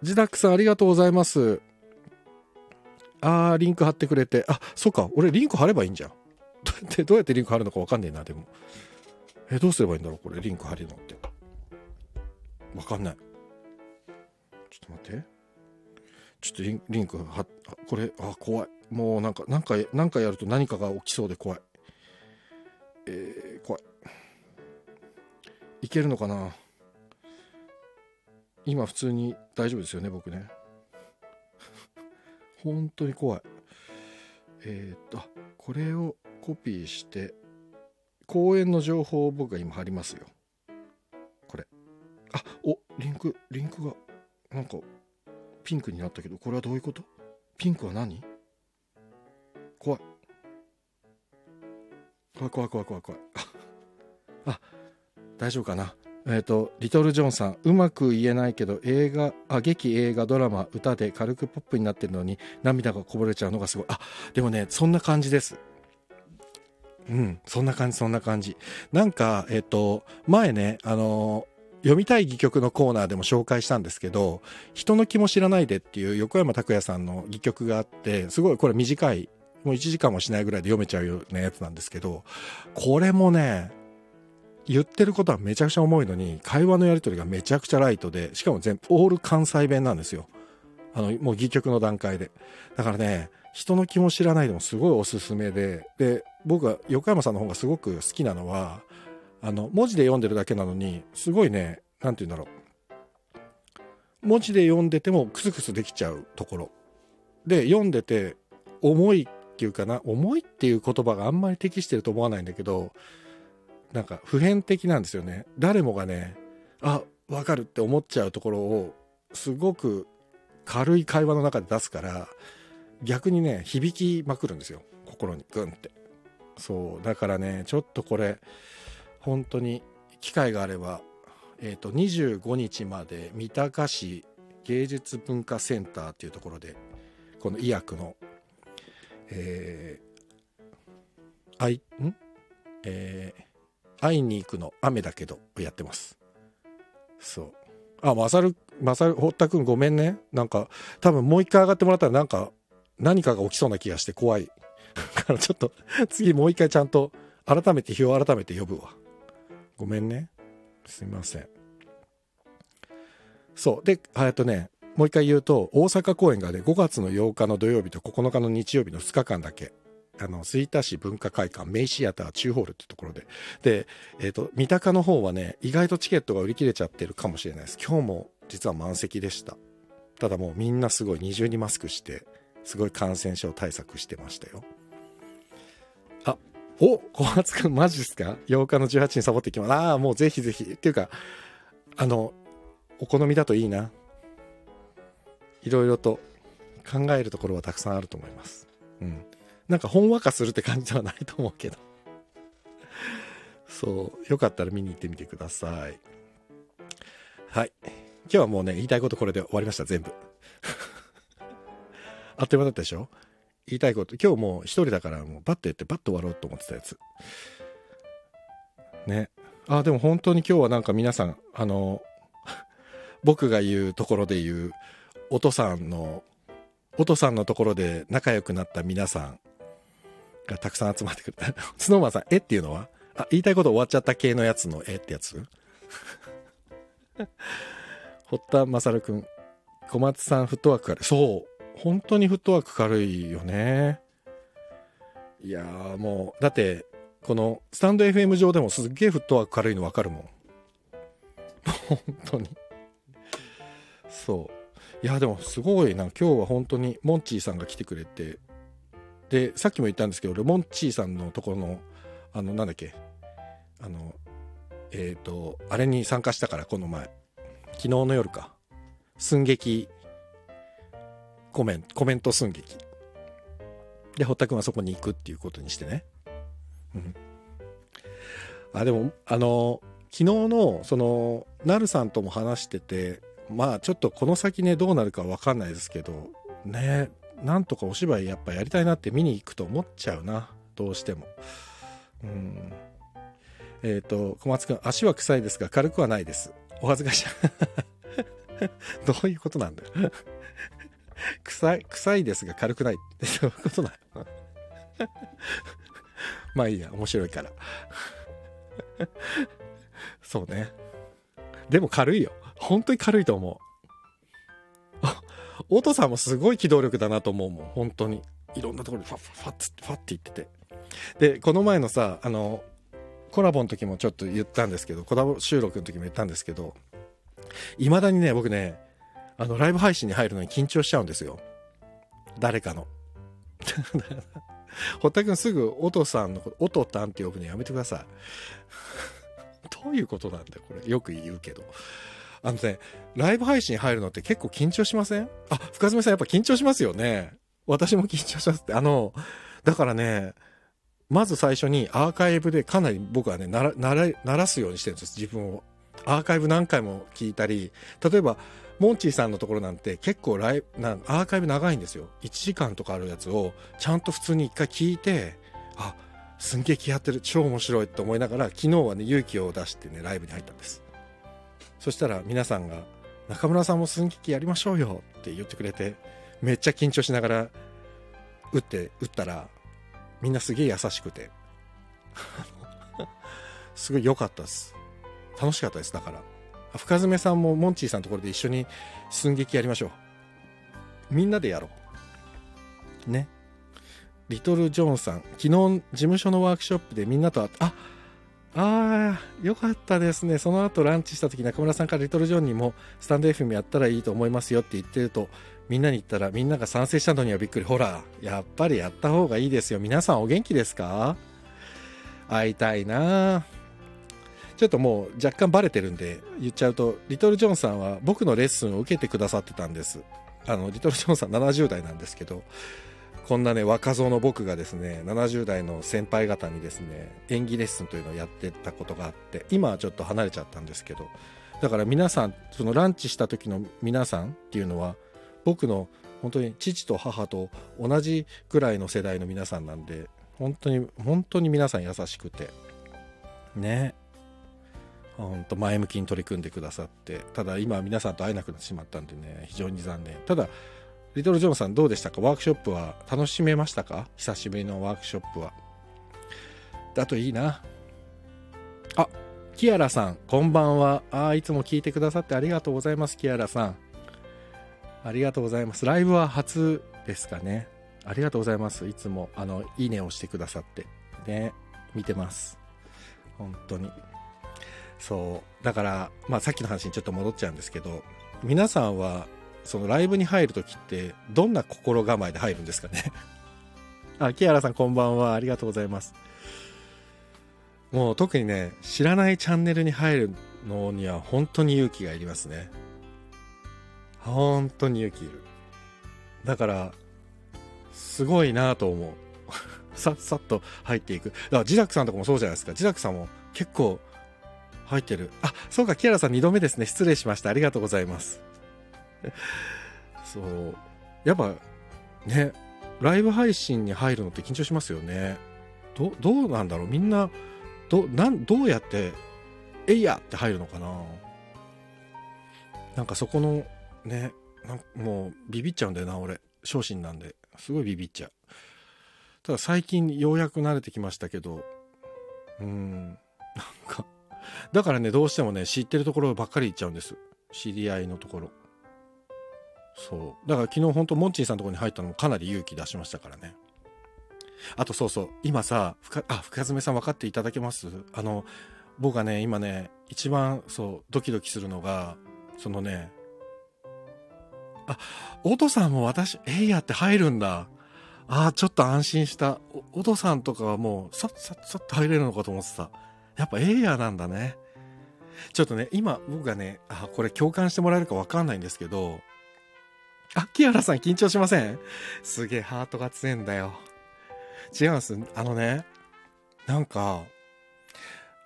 ジダックさんありがとうございます。あー、リンク貼ってくれて、あ、そっか、俺リンク貼ればいいんじゃん。どうやってどうやってリンク貼るのか分かんねえな。でもえ、どうすればいいんだろう、これリンク貼るのって分かんない。ちょっと待って、ちょっとリ ン, リンク貼っ、これ、あ、怖い。もうなんか、なんか、なんかやると何かが起きそうで怖い。えー、怖い。いけるのかな?今普通に大丈夫ですよね、僕ね。本当に怖い。えー、っと、これをコピーして、公演の情報を僕が今貼りますよ。これ。あ、お、リンク、リンクが、なんか、ピンクになったけど、これはどういうこと？ピンクは何？怖い。怖い怖い怖い怖い怖い。あ、大丈夫かな。えーと、リトルジョンさん、うまく言えないけど映画あ劇映画ドラマ歌で軽くポップになってるのに涙がこぼれちゃうのがすごい。あ、でもねそんな感じです。うんそんな感じそんな感じ。なんかえっ、ー、と前ねあのー読みたい戯曲のコーナーでも紹介したんですけど、人の気も知らないでっていう横山拓也さんの戯曲があって、すごいこれ短い、もういちじかんもしないぐらいで読めちゃうようなやつなんですけど、これもね言ってることはめちゃくちゃ重いのに会話のやり取りがめちゃくちゃライトで、しかも全部オール関西弁なんですよ。あのもう戯曲の段階でだからね、人の気も知らないでもすごいおすすめで、で僕は横山さんの方がすごく好きなのは、あの文字で読んでるだけなのにすごいね、なんて言うんだろう、文字で読んでてもクスクスできちゃうところで、読んでて重いっていうかな、重いっていう言葉があんまり適してると思わないんだけど、なんか普遍的なんですよね。誰もがね、あ、わかるって思っちゃうところをすごく軽い会話の中で出すから、逆にね響きまくるんですよ、心にグンって。そうだからね、ちょっとこれ本当に機会があれば、えーと、にじゅうごにちまで三鷹市芸術文化センターっていうところで、このiakuの、えー、あいん、えー、会いに行くの雨だけどやってます。そう。あ、まさる、まさる、堀田くんごめんね。なんか多分もう一回上がってもらったらなんか何かが起きそうな気がして怖い。だからちょっと次もう一回ちゃんと改めて日を改めて呼ぶわ。ごめんね。すみません。そうで、あとねもう一回言うと、大阪公演がねごがつのようかの土曜日とここのかの日曜日のふつかかんだけ、あの吹田市文化会館メイシアター中ホールってところで、で、えーと、三鷹の方はね意外とチケットが売り切れちゃってるかもしれないです。今日も実は満席でした。ただもうみんなすごい二重にマスクしてすごい感染症対策してましたよ。あお、小松くんマジですか？ようかのじゅうはちじにサボってきます。ああ、もうぜひぜひ。っていうか、あの、お好みだといいな。いろいろと考えるところはたくさんあると思います。うん。なんかほんわかするって感じではないと思うけど。そう。よかったら見に行ってみてください。はい。今日はもうね、言いたいことこれで終わりました、全部。あっという間だったでしょ？言いたいこと今日もう一人だからもうバッと言ってバッと終わろうと思ってたやつね。あでも本当に今日はなんか皆さん、あの僕が言うところで言うお父さんのお父さんのところで仲良くなった皆さんがたくさん集まってくるスノーマンさん、えっていうのはあ言いたいこと終わっちゃった系のやつのえってやつ堀田勝君、小松さんフットワークから、そう本当にフットワーク軽いよね。いやーもうだってこのスタンド エフエム 上でもすっげーフットワーク軽いの分かるもん本当にそう。いやでもすごいな、今日は本当にモンチーさんが来てくれて、でさっきも言ったんですけど俺モンチーさんのところのあのなんだっけあのえっとあれに参加したから、この前昨日の夜か寸劇コメンコメント寸劇で堀田君はそこに行くっていうことにしてね、うん、あでもあの昨日のそのなるさんとも話してて、まあちょっとこの先ねどうなるか分かんないですけどね、なんとかお芝居やっぱやりたいなって見に行くと思っちゃうな、どうしても。うんえっ、ー、と小松君、足は臭いですが軽くはないです、お恥ずかしいどういうことなんだよ臭い、臭いですが軽くないってそういうことなのまあいいや、面白いからそうね、でも軽いよ、本当に軽いと思うおとさんもすごい機動力だなと思うもん、本当にいろんなところでファッファッファッファッって言ってて、でこの前のさあのコラボの時もちょっと言ったんですけど、コラボ収録の時も言ったんですけど、いまだにね僕ねあのライブ配信に入るのに緊張しちゃうんですよ、誰かの堀田君すぐおとさんのことおとたんって呼ぶのやめてくださいどういうことなんだこれ、よく言うけどあのねライブ配信に入るのって結構緊張しません？あ、深爪さんやっぱ緊張しますよね。私も緊張しますって、あのだからねまず最初にアーカイブでかなり僕はねなら、なら、ならすようにしてるんです自分を。アーカイブ何回も聞いたり、例えばモンチーさんのところなんて結構ライブなんアーカイブ長いんですよ。いちじかんとかあるやつをちゃんと普通に一回聞いて、あ、すんげえ気張ってる、超面白いと思いながら、昨日はね勇気を出してねライブに入ったんです。そしたら皆さんが中村さんも寸劇やりましょうよって言ってくれて、めっちゃ緊張しながら打って打ったらみんなすげえ優しくてすごい良かったです。楽しかったです。だから深爪さんもモンチーさんのところで一緒に寸劇やりましょう、みんなでやろうね。リトルジョンさん、昨日事務所のワークショップでみんなと会って、ああーよかったですね。その後ランチした時中村さんからリトルジョンにもスタンド エフエム やったらいいと思いますよって言ってるとみんなに言ったら、みんなが賛成したのにはびっくり。ほらやっぱりやった方がいいですよ。皆さんお元気ですか？会いたいな。ちょっともう若干バレてるんで言っちゃうと、リトルジョンさんは僕のレッスンを受けてくださってたんです。あのリトルジョンさんななじゅうだいなんですけど、こんなね若造の僕がですねななじゅうだいの先輩方にですね演技レッスンというのをやってたことがあって、今はちょっと離れちゃったんですけど、だから皆さん、そのランチした時の皆さんっていうのは僕の本当に父と母と同じぐらいの世代の皆さんなんで、本当に本当に皆さん優しくてね、本当前向きに取り組んでくださって、ただ今皆さんと会えなくなってしまったんでね、非常に残念。ただリトルジョンさんどうでしたか？ワークショップは楽しめましたか？久しぶりのワークショップは。だといいな。あ、キアラさんこんばんは。あ、いつも聞いてくださってありがとうございます。キアラさんありがとうございます。ライブは初ですかね。ありがとうございます。いつもあのいいねをしてくださってね、見てます。本当にそうだから、まあ、さっきの話にちょっと戻っちゃうんですけど、皆さんはそのライブに入るときってどんな心構えで入るんですかねあ、木原さんこんばんは、ありがとうございます。もう特にね、知らないチャンネルに入るのには本当に勇気がいりますね。本当に勇気いる。だからすごいなと思うさっさっと入っていく。だからジダクさんとかもそうじゃないですか。ジダクさんも結構入ってる。あ、そうか、木原さんにどめですね。失礼しました、ありがとうございますそうやっぱね、ライブ配信に入るのって緊張しますよね。 ど, どうなんだろうみんな ど, なんどうやってえいやって入るのかな。なんかそこのね、なんもうビビっちゃうんだよな。俺昇進なんですごいビビっちゃう。ただ最近ようやく慣れてきましたけど、うーんなんかだからね、どうしてもね知ってるところばっかり行っちゃうんです、知り合いのところ。そうだから昨日本当モンチーさんのところに入ったのもかなり勇気出しましたからね。あとそうそう、今さ深あ深爪さん分かっていただけます？あの僕がね今ね一番そうドキドキするのがそのね、あ、オトさんも私えいやって入るんだ。あーちょっと安心した。オトさんとかはもうさっさっさっと入れるのかと思ってた。やっぱえいやなんだね。ちょっとね今僕がね、あ、これ共感してもらえるか分かんないんですけど、あ、木原さん緊張しません？すげえハートが強いんだよ。違うんです、あのね、なんか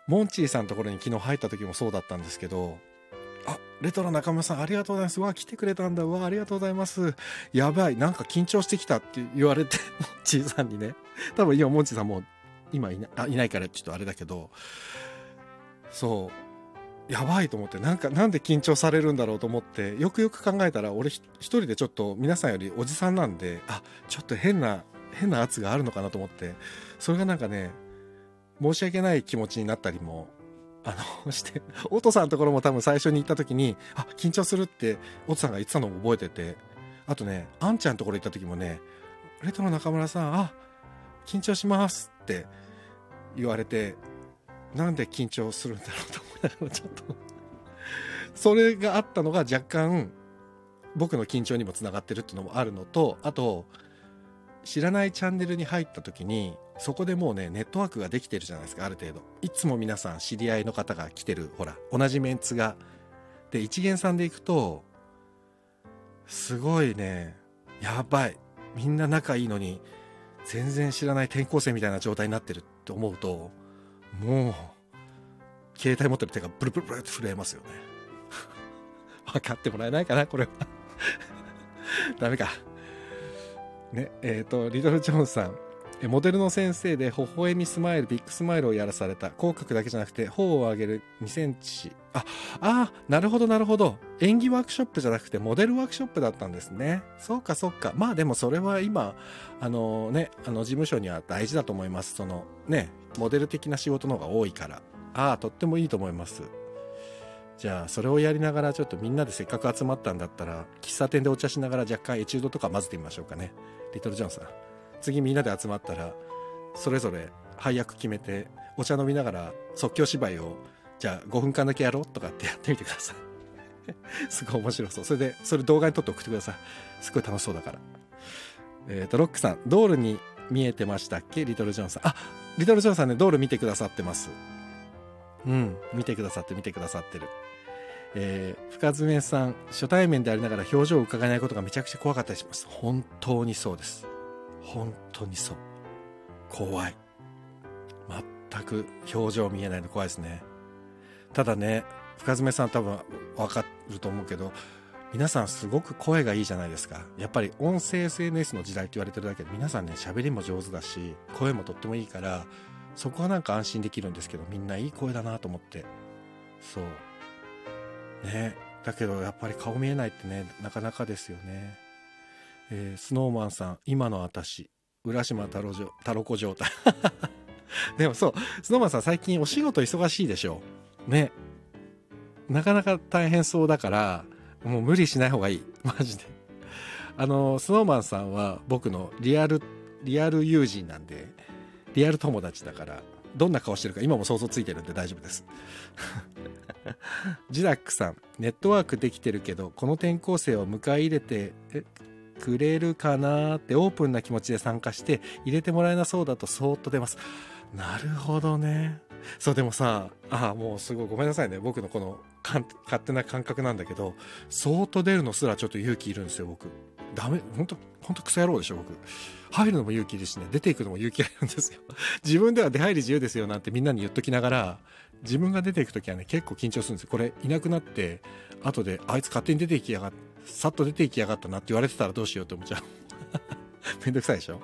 モンチーさんのところに昨日入った時もそうだったんですけど、あ、レトロ中村さんありがとうございます、わ、来てくれたんだ、わ、ありがとうございます、やばい、なんか緊張してきたって言われてモンチーさんにね、多分今モンチーさんもう今いな、あ、いないからちょっとあれだけど、そうやばいと思って、なんかなんで緊張されるんだろうと思って、よくよく考えたら俺一人でちょっと皆さんよりおじさんなんで、あ、ちょっと変な変な圧があるのかなと思って、それがなんかね申し訳ない気持ちになったりもあのして、オトさんのところも多分最初に行った時に、あ、緊張するってオトさんが言ってたのも覚えてて、あとねあんちゃんのところ行った時もね、レトロ中村さん、あ、緊張しますって言われて、なんで緊張するんだろうと思いながらちょっとそれがあったのが若干僕の緊張にもつながってるっていうのもあるのと、あと知らないチャンネルに入った時にそこでもうねネットワークができてるじゃないですか、ある程度。いつも皆さん知り合いの方が来てる、ほら同じメンツがで一元さんで行くとすごいね、やばい、みんな仲いいのに全然知らない転校生みたいな状態になってるって思うと、もう携帯持ってる手がブルブルブルって震えますよね。分かってもらえないかなこれは。ダメかね。えっ、ー、とリトルジョンさん、モデルの先生で微笑みスマイルビッグスマイルをやらされた、口角だけじゃなくて頬を上げるにセンチ、ああなるほどなるほど、演技ワークショップじゃなくてモデルワークショップだったんですね。そうかそうか。まあでもそれは今あのねあの事務所には大事だと思います。そのねモデル的な仕事の方が多いから、ああとってもいいと思います。じゃあそれをやりながらちょっとみんなでせっかく集まったんだったら喫茶店でお茶しながら若干エチュードとか混ぜてみましょうかね。リトルジョンさん、次みんなで集まったらそれぞれ配役決めてお茶飲みながら即興芝居をじゃあごふんかんだけやろうとかってやってみてください。すごい面白そう。それでそれ動画に撮って送ってください。すごい楽しそうだから。えーとロックさん、ドールに見えてましたっけ。リトルジョンさん、あリトルジョンさんね、ドール見てくださってます。うん見てくださって見てくださってる。えー、深爪さん、初対面でありながら表情を伺えないことがめちゃくちゃ怖かったりします。本当にそうです。本当にそう。怖い。全く表情見えないの怖いですね。ただね、深爪さん多分分かると思うけど、皆さんすごく声がいいじゃないですか。やっぱり音声 エスエヌエス の時代って言われてるだけで、皆さんね喋りも上手だし声もとってもいいから、そこはなんか安心できるんですけど、みんないい声だなと思って。そうね。だけどやっぱり顔見えないってね、なかなかですよね。えー、スノーマンさん、今の私浦島太郎じょ太郎子状態。でもそう、スノーマンさん最近お仕事忙しいでしょね。なかなか大変そうだからもう無理しない方がいい、マジで。あのスノーマンさんは僕のリアルリアル友人なんで、リアル友達だから、どんな顔してるか今も想像ついてるんで大丈夫です。ジダックさん、ネットワークできてるけどこの転校生を迎え入れてえくれるかなってオープンな気持ちで参加して、入れてもらえなそうだとそーっと出ます。なるほどね。そうでもさあ、あもうすごいごめんなさいね、僕のこの勝手な感覚なんだけど、そーっと出るのすらちょっと勇気いるんですよ僕。ダメ、ほんとほんとクソ野郎でしょ僕。入るのも勇気いるしね、出ていくのも勇気あるんですよ。自分では出入り自由ですよなんてみんなに言っときながら、自分が出ていくときはね結構緊張するんですよ。これいなくなって後であいつ勝手に出ていきやがってさっと出ていきやがったなって言われてたらどうしようって思っちゃう。めんどくさいでしょ。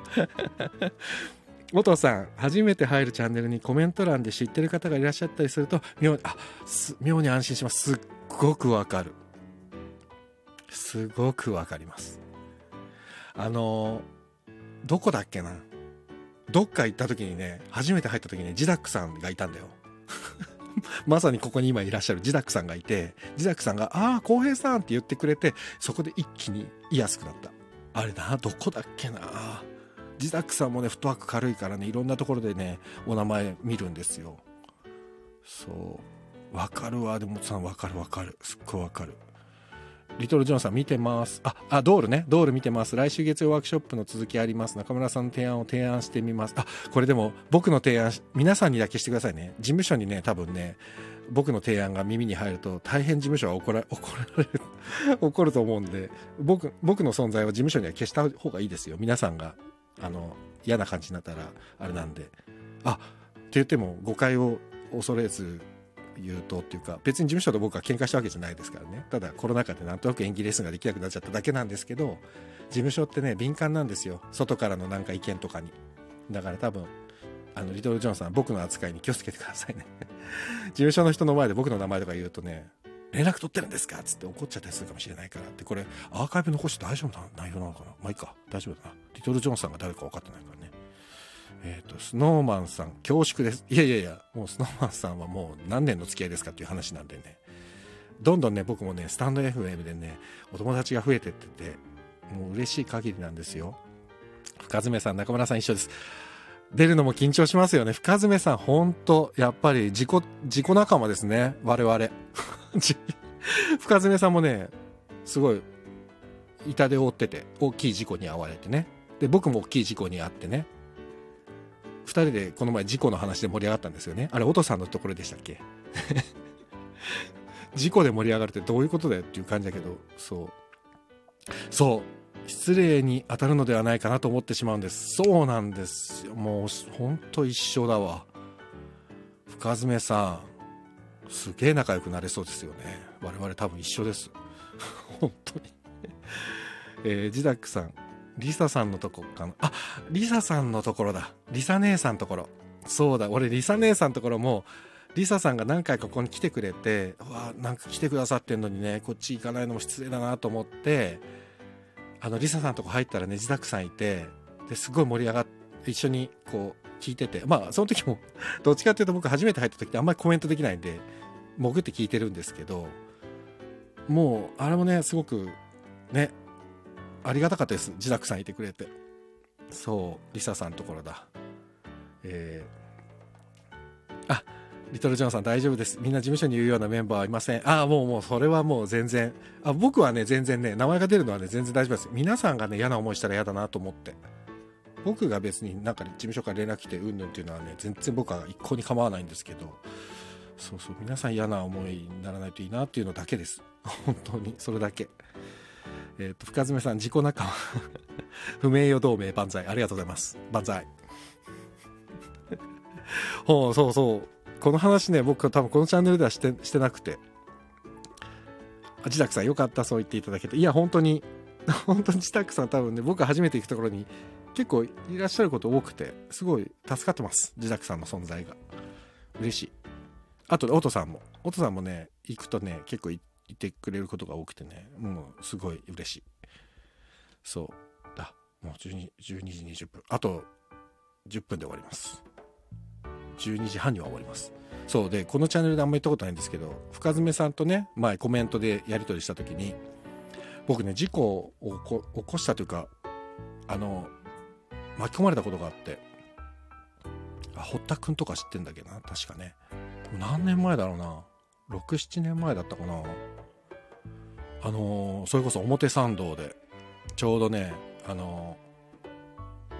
元さん、初めて入るチャンネルにコメント欄で知ってる方がいらっしゃったりすると妙に、あ、す妙に安心します。すっごくわかる。すごくわかります。あのどこだっけな、どっか行った時にね、初めて入った時にジダックさんがいたんだよ。まさにここに今いらっしゃるジダックさんがいて、ジダックさんがああ浩平さんって言ってくれて、そこで一気に言いやすくなった。あれな、どこだっけな。ジダックさんもねフットワーク軽いからね、いろんなところでねお名前見るんですよ。そうわかるわ。でもさんわかるわかる、すっごいわかる。リトルジョンさん見てます。 あ, あドールね、ドール見てます。来週月曜ワークショップの続きあります。中村さんの提案を提案してみます。あこれでも僕の提案皆さんにだけしてくださいね。事務所にね多分ね僕の提案が耳に入ると大変事務所は怒ら、怒られる怒ると思うんで、僕僕の存在は事務所には消した方がいいですよ。皆さんがあの嫌な感じになったらあれなんで。あって言っても誤解を恐れず言うとっていうか、別に事務所と僕は喧嘩したわけじゃないですからね。ただコロナ禍でなんとなく演技レッスンができなくなっちゃっただけなんですけど、事務所ってね敏感なんですよ、外からのなんか意見とかに。だから多分あのリトルジョンさん僕の扱いに気をつけてくださいね。事務所の人の前で僕の名前とか言うとね、連絡取ってるんですかっつって怒っちゃったりするかもしれないからって。これアーカイブ残して大丈夫な内容なのかな。まあいいか、大丈夫だな。リトルジョンさんが誰か分かってないからね。えーと、スノーマンさん恐縮です。いやいやいや、もうスノーマンさんはもう何年の付き合いですかっていう話なんでね。どんどんね僕もねスタンド エフエム でねお友達が増えてってて、もう嬉しい限りなんですよ。深爪さん、中村さん一緒です。出るのも緊張しますよね。深爪さん本当やっぱり自己自己仲間ですね我々。深爪さんもねすごい痛手を負ってて、大きい事故に遭われてね、で僕も大きい事故に遭ってね、ふたりでこの前事故の話で盛り上がったんですよね。あれ音さんのところでしたっけ。事故で盛り上がるってどういうことだよっていう感じだけど、そうそう失礼に当たるのではないかなと思ってしまうんです。そうなんですよ、もうほんと一緒だわ。深爪さんすげえ仲良くなれそうですよね。我々多分一緒です本当に、えー、ジダックさん、リサさんのとこかなあ、リサさんのところだ、リサ姉さんのところ、そうだ、俺リサ姉さんのところもリサさんが何回かここに来てくれて、うわなんか来てくださってんのにね、こっち行かないのも失礼だなと思って、あのリサさんのとこ入ったらね、ジダックさんいて、ですごい盛り上がって一緒にこう聞いてて、まあその時もどっちかっていうと僕初めて入った時ってあんまりコメントできないんで潜って聞いてるんですけど、もうあれもねすごくねありがたかったです。自宅さんいてくれて、そうリサさんのところだ、えー、あリトルジョンさん大丈夫です、みんな事務所に言うようなメンバーはいません。ああもうもうそれはもう全然、あ僕はね全然ね名前が出るのはね全然大丈夫です。皆さんがね嫌な思いしたら嫌だなと思って、僕が別になんか事務所から連絡来てうんぬんっていうのはね全然僕は一向に構わないんですけど、そうそう皆さん嫌な思いにならないといいなっていうのだけです本当にそれだけ。えっと深爪さん自己仲間不名誉同盟万歳、ありがとうございます万歳ほうそうそう、この話ね僕多分このチャンネルではしてしてなくて、自宅さんよかった、そう言っていただけて、いや本当に本当に自宅さん多分ね僕が初めて行くところに結構いらっしゃること多くてすごい助かってます。自宅さんの存在が嬉しい。あとオトさんもオトさんもね行くとね結構いてくれることが多くてね、もうすごい嬉しい。そうだ、もうじゅうにじにじゅっぷん、あとじゅっぷんで終わります。じゅうにじはんには終わります。そうでこのチャンネルであんまり言ったことないんですけど、深爪さんとね前コメントでやり取りした時に、僕ね事故をこ起こしたというかあの巻き込まれたことがあって、あ堀田くんとか知ってんだけどな、確かね何年前だろうな、ろく、ななねんまえだったかな。あのー、それこそ表参道でちょうどねあの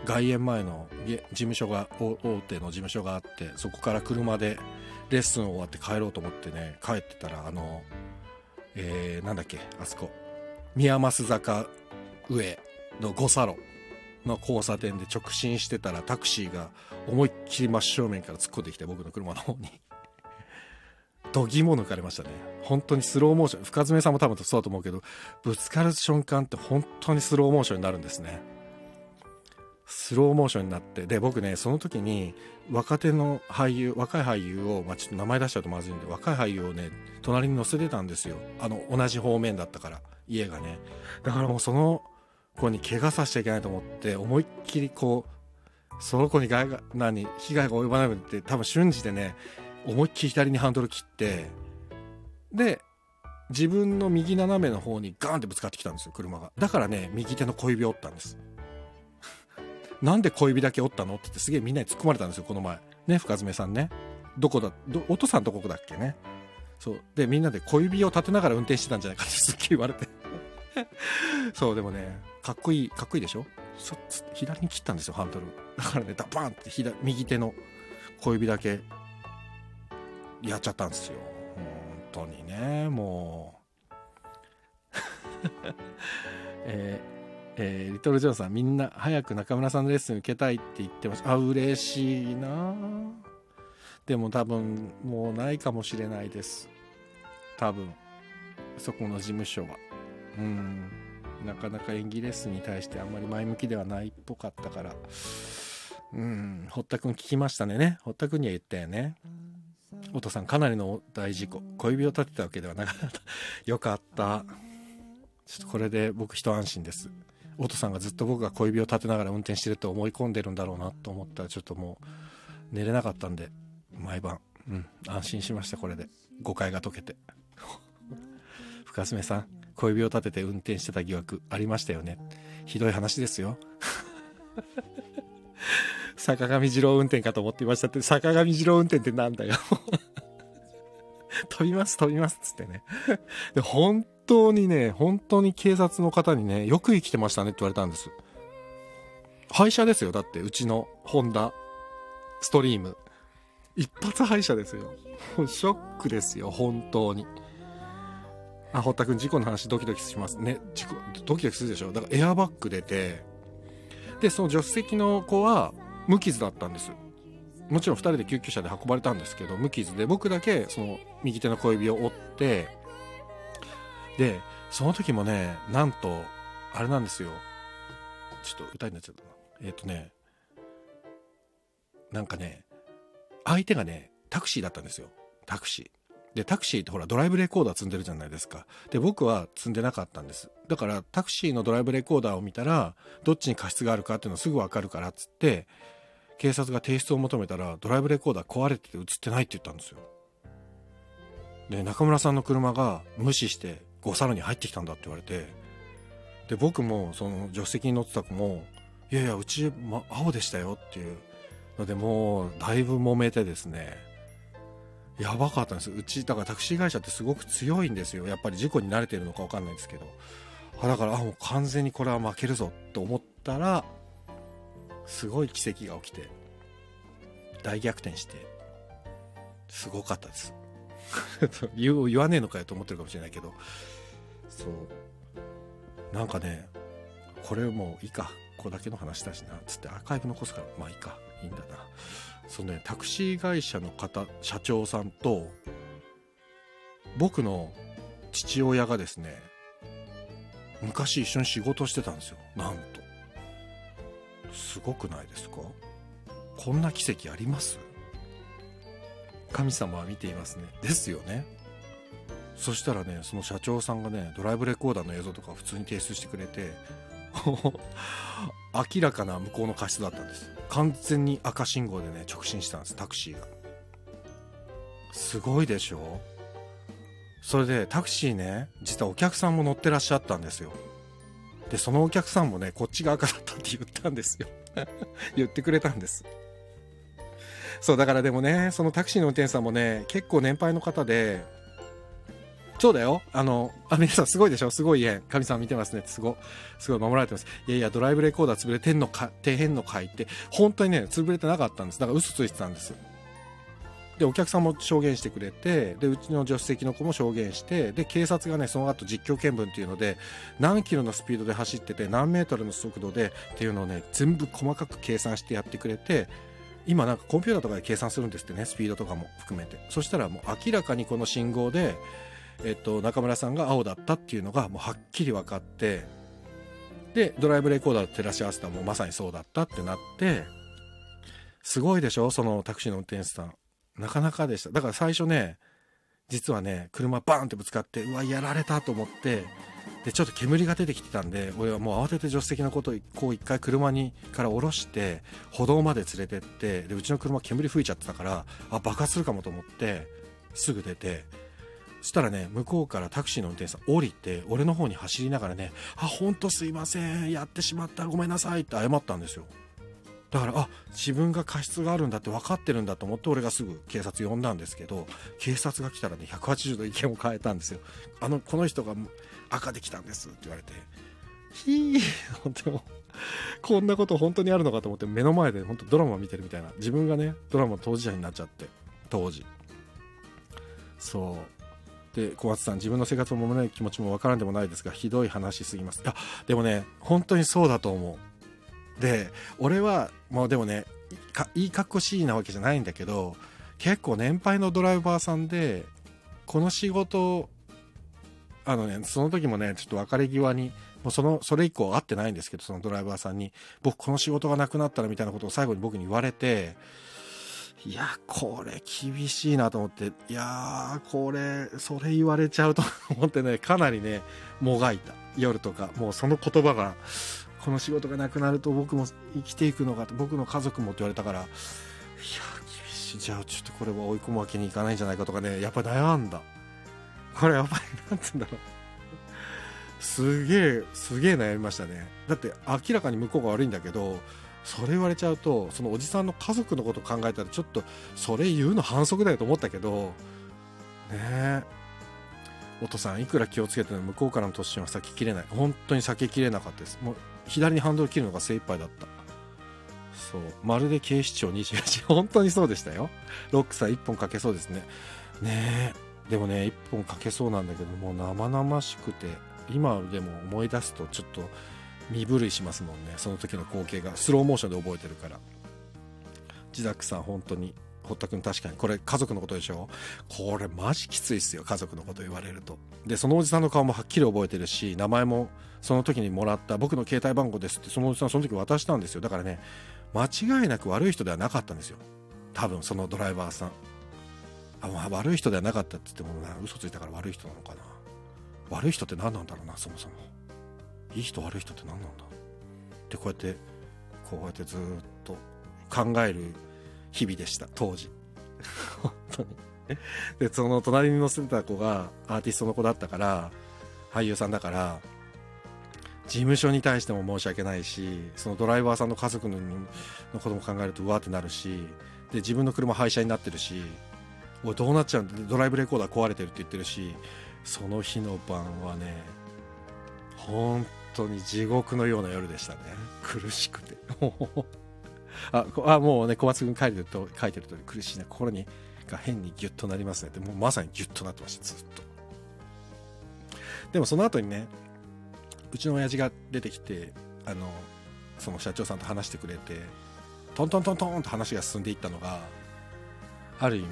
ー、外苑前の事務所が大手の事務所があって、そこから車でレッスン終わって帰ろうと思ってね帰ってたら、あのー、えー、なんだっけあそこ宮益坂上の五差路の交差点で直進してたらタクシーが思いっきり真正面から突っ込んできて僕の車の方にどぎも抜かれましたね。本当にスローモーション、深爪さんも多分そうだと思うけど、ぶつかる瞬間って本当にスローモーションになるんですね。スローモーションになって、で僕ねその時に若手の俳優若い俳優を、まあ、ちょっと名前出しちゃうとまずいんで若い俳優をね隣に乗せてたんですよ。あの同じ方面だったから家がね、だからもうその子に怪我させちゃいけないと思って思いっきりこうその子に害が何被害が及ばないのって多分瞬時でね思いっきり左にハンドル切って、で自分の右斜めの方にガーンってぶつかってきたんですよ車が。だからね右手の小指折ったんですなんで小指だけ折ったのって言ってすげえみんなに突っ込まれたんですよこの前ね、深爪さんねどこだどお父さんどこだっけね、そうでみんなで小指を立てながら運転してたんじゃないかってすっげえ言われてそうでもねかっこいいかっこいいでしょ、そ左に切ったんですよハンドル、だからねダバーンって左右手の小指だけやっちゃったんですよ本当にねもうえーえー、リトルジョンさんみんな早く中村さんのレッスン受けたいって言ってました。あ嬉しいな、でも多分もうないかもしれないです多分そこの事務所は。うん、なかなか演技レッスンに対してあんまり前向きではないっぽかったから、うん、堀田くん聞きましたね、堀田くんには言ったよね、お父さんかなりの大事故、小指を立てたわけではなかったよかった、ちょっとこれで僕一安心です。お父さんがずっと僕が小指を立てながら運転してると思い込んでるんだろうなと思ったらちょっともう寝れなかったんで毎晩、うん、安心しましたこれで誤解が解けて深爪さん小指を立てて運転してた疑惑ありましたよね、ひどい話ですよ坂上二郎運転かと思っていましたって、坂上二郎運転ってなんだよ飛びます飛びますっつってねで本当にね本当に警察の方にねよく生きてましたねって言われたんです。廃車ですよ、だってうちのホンダストリーム一発廃車ですよショックですよ本当に。あ、堀田くん事故の話ドキドキしますね。事故ドキドキするでしょ。だからエアバッグ出て、でその助手席の子は無傷だったんです。もちろんふたりで救急車で運ばれたんですけど、無傷で、僕だけその右手の小指を折って、でその時もね、なんとあれなんですよ、ちょっと歌になっちゃったな、えっとねなんかね、相手がねタクシーだったんですよ。タクシーで、タクシーってほらドライブレコーダー積んでるじゃないですか。で僕は積んでなかったんです。だからタクシーのドライブレコーダーを見たら、どっちに過失があるかっていうのすぐ分かるからっつって、警察が提出を求めたら、ドライブレコーダー壊れてて映ってないって言ったんですよ。で中村さんの車が無視してゴサロに入ってきたんだって言われて、で僕もその助手席に乗ってた子も、いやいやうち、ま、青でしたよっていうので、もうだいぶ揉めてですね、やばかったんです。うちだからタクシー会社ってすごく強いんですよ。やっぱり事故に慣れてるのか分かんないんですけど、だからあもう完全にこれは負けるぞと思ったら、すごい奇跡が起きて大逆転して、すごかったです言, 言わねえのかよと思ってるかもしれないけど、そうなんかね、これもういいか、ここだけの話だしなつってアーカイブ残すから、まあいいか、いいんだな。そのね、タクシー会社の方、社長さんと僕の父親がですね、昔一緒に仕事してたんですよ。なんとすごくないですか。こんな奇跡あります。神様は見ていますね。ですよね。そしたらね、その社長さんがね、ドライブレコーダーの映像とか普通に提出してくれて明らかな向こうの過失だったんです。完全に赤信号でね直進したんです、タクシーが。すごいでしょ。それでタクシーね、実はお客さんも乗ってらっしゃったんですよ。でそのお客さんもね、こっちが赤だったって言ったんですよ言ってくれたんです。そうだからでもね、そのタクシーの運転手さんもね、結構年配の方で、そうだよ、あのあ皆さんすごいでしょ、すごい縁、神様見てますねって、すごすごい守られてます。いやいやドライブレコーダー潰れてんのか、底辺の回って本当にね潰れてなかったんです。だから嘘ついてたんです。でお客さんも証言してくれて、でうちの助手席の子も証言して、で警察がねその後実況見分っていうので、何キロのスピードで走ってて何メートルの速度でっていうのをね全部細かく計算してやってくれて、今なんかコンピューターとかで計算するんですってね、スピードとかも含めて。そしたらもう明らかにこの信号でえっと、中村さんが青だったっていうのがもうはっきり分かって、でドライブレコーダーと照らし合わせたらもうまさにそうだったってなって、すごいでしょ、そのタクシーの運転手さんなかなかでした。だから最初ね、実はね車バーンってぶつかって、うわやられたと思って、でちょっと煙が出てきてたんで、俺はもう慌てて助手席のことをこう一回車にから降ろして歩道まで連れてって、でうちの車煙吹いちゃってたから、あ爆発するかもと思ってすぐ出て、そしたらね向こうからタクシーの運転手さん降りて、俺の方に走りながらね、あほんとすいません、やってしまったごめんなさいって謝ったんですよ。だからあ自分が過失があるんだって分かってるんだと思って、俺がすぐ警察呼んだんですけど、警察が来たらねひゃくはちじゅうど意見を変えたんですよ。あのこの人が赤で来たんですって言われて、ひー本当にこんなこと本当にあるのかと思って、目の前で本当ドラマ見てるみたいな、自分がねドラマの当事者になっちゃって、当時そうで小松さん、自分の生活を守れない気持ちもわからんでもないですが、ひどい話すぎます。あでもね本当にそうだと思う。で俺はもうでもねかいいかっこしいなわけじゃないんだけど、結構年配のドライバーさんでこの仕事、あのねその時もねちょっと別れ際にもう そ, のそれ以降会ってないんですけど、そのドライバーさんに僕この仕事がなくなったらみたいなことを最後に僕に言われて、いやこれ厳しいなと思って、いやこれそれ言われちゃうと思ってね、かなりねもがいた夜とか、もうその言葉がこの仕事がなくなると僕も生きていくのか、僕の家族もって言われたから、いや厳しい、じゃあちょっとこれは追い込むわけにいかないんじゃないかとかね、やっぱ悩んだ。これやっぱりなんて言うんだろうすげえすげえ悩みましたね。だって明らかに向こうが悪いんだけど、それ言われちゃうと、そのおじさんの家族のこと考えたらちょっとそれ言うの反則だよと思ったけどね。えお父さんいくら気をつけても向こうからの突進は避けきれない。本当に避けきれなかったです。もう左にハンドル切るのが精一杯だった。そうまるで警視庁にじゅうはち、本当にそうでしたよ。ロックさん一本かけそうですね。ねえでもね一本かけそうなんだけど、もう生々しくて今でも思い出すとちょっと身震いしますもんね。その時の光景がスローモーションで覚えてるから。ジダックさん本当に堀田君確かにこれ家族のことでしょ、これマジきついっすよ家族のこと言われると。でそのおじさんの顔もはっきり覚えてるし、名前もその時にもらった僕の携帯番号ですってそのおじさんその時渡したんですよ。だからね間違いなく悪い人ではなかったんですよ多分そのドライバーさん。あ、まあ、悪い人ではなかったって言ってもな嘘ついたから悪い人なのかな。悪い人って何なんだろうな、そもそもいい人悪い人って何なんだってこうやってこうやってずっと考える日々でした当時本当に。でその隣に乗せてた子がアーティストの子だったから、俳優さんだから事務所に対しても申し訳ないし、そのドライバーさんの家族のことも考えるとうわってなるし、で自分の車廃車になってるし、おいどうなっちゃうんだ、ドライブレコーダー壊れてるって言ってるし、その日の晩はね本当に地獄のような夜でしたね、苦しくてあ, あもうね小松君書いてると書いてると苦しいな、心にが変にギュッとなりますねって、もうまさにギュッとなってましたずっと。でもその後にねうちの親父が出てきて、あのその社長さんと話してくれてトントントントンと話が進んでいったのがある意味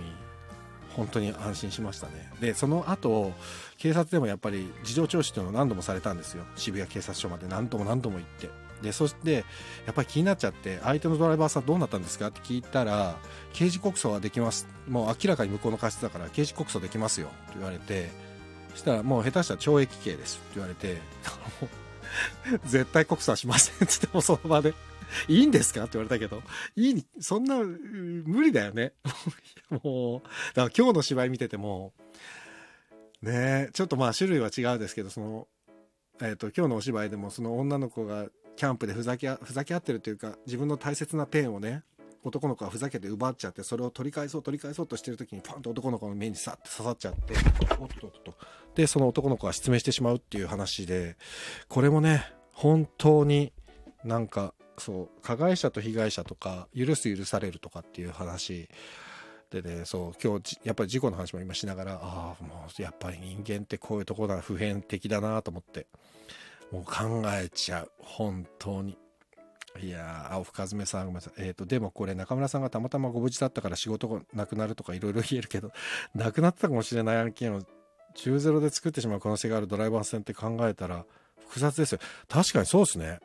本当に安心しましたね。でその後警察でもやっぱり事情聴取っていうのを何度もされたんですよ、渋谷警察署まで何度も何度も行って。でそしてやっぱり気になっちゃって相手のドライバーさんどうなったんですかって聞いたら、刑事告訴はできます、もう明らかに向こうの過失だから刑事告訴できますよって言われて、そしたらもう下手したら懲役刑ですって言われて絶対告訴はしませんって言ってもその場でいいんですかって言われたけど、いいそんな無理だよねもうだから今日の芝居見ててもねえちょっとまあ種類は違うですけど、その、えーと、今日のお芝居でもその女の子がキャンプでふざけ、ふざけ合ってるというか自分の大切なペンをね男の子はふざけて奪っちゃって、それを取り返そう取り返そうとしてる時にパンと男の子の目にさって刺さっちゃって、おっとっとでその男の子は失明してしまうっていう話で、これもね本当になんかそう加害者と被害者とか許す許されるとかっていう話でね、そう今日やっぱり事故の話も今しながら、ああもうやっぱり人間ってこういうところが普遍的だなと思って。もう考えちゃう本当に。いやー青深爪さんごめんなさい、えーとでもこれ中村さんがたまたまご無事だったから仕事がなくなるとかいろいろ言えるけど、なくなってたかもしれない案件を中ゼロで作ってしまう可能性があるドライバー線って考えたら複雑ですよ。確かにそうですね。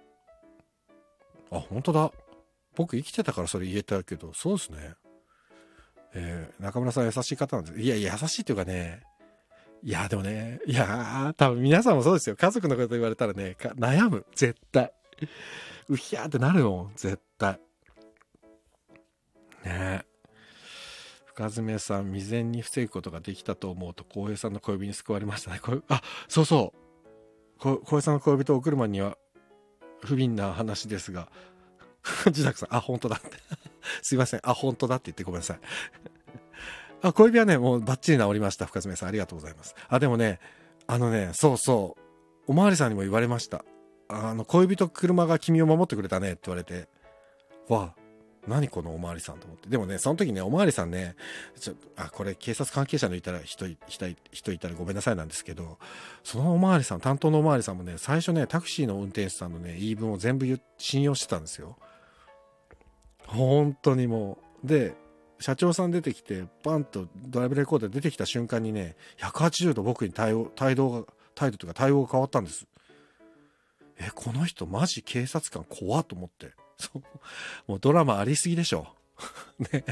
あ本当だ、僕生きてたからそれ言えたけど、そうですね、えー、中村さん優しい方なんです。いや優しいというかね、いやでもね、いや多分皆さんもそうですよ、家族のこと言われたらね悩む絶対うひゃーってなるもん絶対ねえ。深爪さん未然に防ぐことができたと思うと浩平さんの小指に救われましたね。これあそうそう浩平さんの小指とお車には不憫な話ですが自宅さんあ本当だってすいませんあ本当だって言ってごめんなさいあ小指はねもうバッチリ治りました。深爪さんありがとうございます。あでもねあのねそうそうおまわりさんにも言われました、あの小指と車が君を守ってくれたねって言われて、わ何このおまわりさんと思って。でもねその時ねおまわりさんねちょあこれ警察関係者のいたら人いたらごめんなさいなんですけど、そのおまわりさん担当のおまわりさんもね最初ねタクシーの運転手さんのね言い分を全部信用してたんですよ本当にもう。で社長さん出てきてバンとドライブレコーダー出てきた瞬間にねひゃくはちじゅうど僕に対応態度が態度というか対応が変わったんです。えこの人マジ警察官怖っと思って、そうもうドラマありすぎでしょね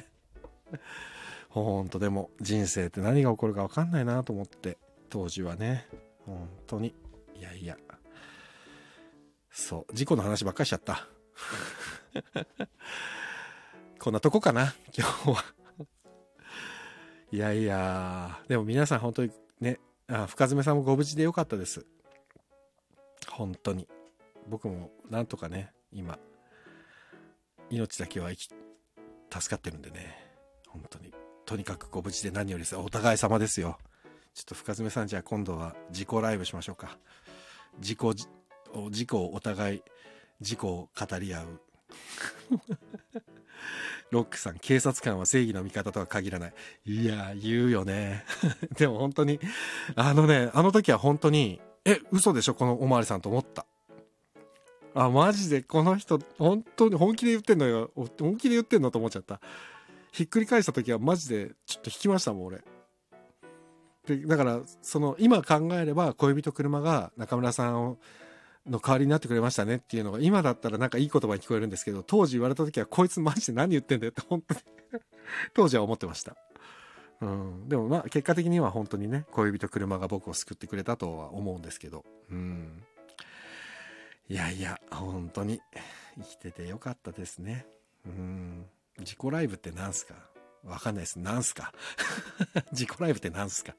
ほんとでも人生って何が起こるか分かんないなと思って当時はね本当にいやいやそう事故の話ばっかりしちゃったこんなとこかな今日はいやいやでも皆さん本当にねあ深爪さんもご無事でよかったです本当に。僕もなんとかね今命だけは生き助かってるんでね本当にとにかくご無事で何よりです。お互い様ですよ。ちょっと深爪さんじゃあ今度は自己ライブしましょうか。自己自己をお互い自己を語り合うロックさん警察官は正義の味方とは限らない。いや言うよねでも本当にあのねあの時は本当にえ嘘でしょこのおまわりさんと思った。あ、マジでこの人本当に本気で言ってんのよ、本気で言ってんのと思っちゃった。ひっくり返した時はマジでちょっと引きましたもん俺で。だからその今考えれば恋人車が中村さんの代わりになってくれましたねっていうのが今だったらなんかいい言葉に聞こえるんですけど、当時言われた時はこいつマジで何言ってんだよって本当に当時は思ってました。うん、でもまあ結果的には本当にね恋人車が僕を救ってくれたとは思うんですけど、うん、いやいや本当に生きててよかったですね。うん、自己ライブってなんすかわかんないです。なんすか自己ライブってなんすか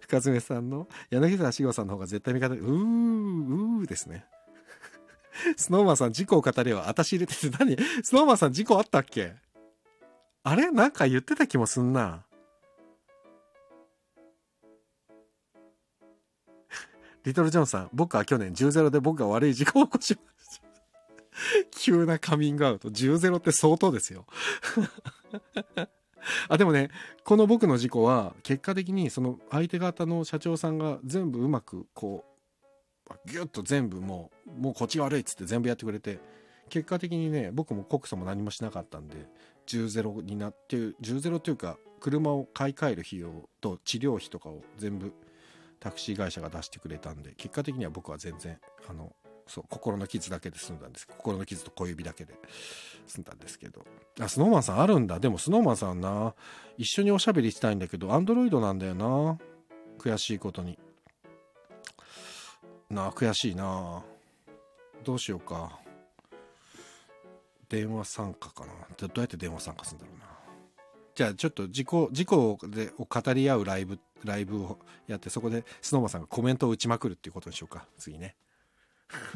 深爪さんの柳沢志吾さんの方が絶対味方でうーうーですねスノーマンさん事故を語れよ、私入れてて何スノーマンさん事故あったっけ、あれなんか言ってた気もすんなリトルジョンさん、僕は去年 じゅうたいゼロ で僕が悪い事故を起こしました急なカミングアウト。 じゅうたいゼロ って相当ですよあ、でもねこの僕の事故は結果的にその相手方の社長さんが全部うまくこうギュッと全部もうもうこっちが悪いっつって全部やってくれて、結果的にね僕も告訴も何もしなかったんでじゅうたいゼロになって、じゅうたいゼロというか車を買い替える費用と治療費とかを全部タクシー会社が出してくれたんで、結果的には僕は全然あのそう心の傷だけで済んだんです。心の傷と小指だけで済んだんですけど、あスノーマンさんあるんだ。でもスノーマンさんな一緒におしゃべりしたいんだけどアンドロイドなんだよな、悔しいことになあ、悔しいな、どうしようか。電話参加かな、どうやって電話参加するんだろうな。じゃあちょっと事故事故でを語り合うライブライブをやって、そこでスノーマンさんがコメントを打ちまくるっていうことにしようか次ね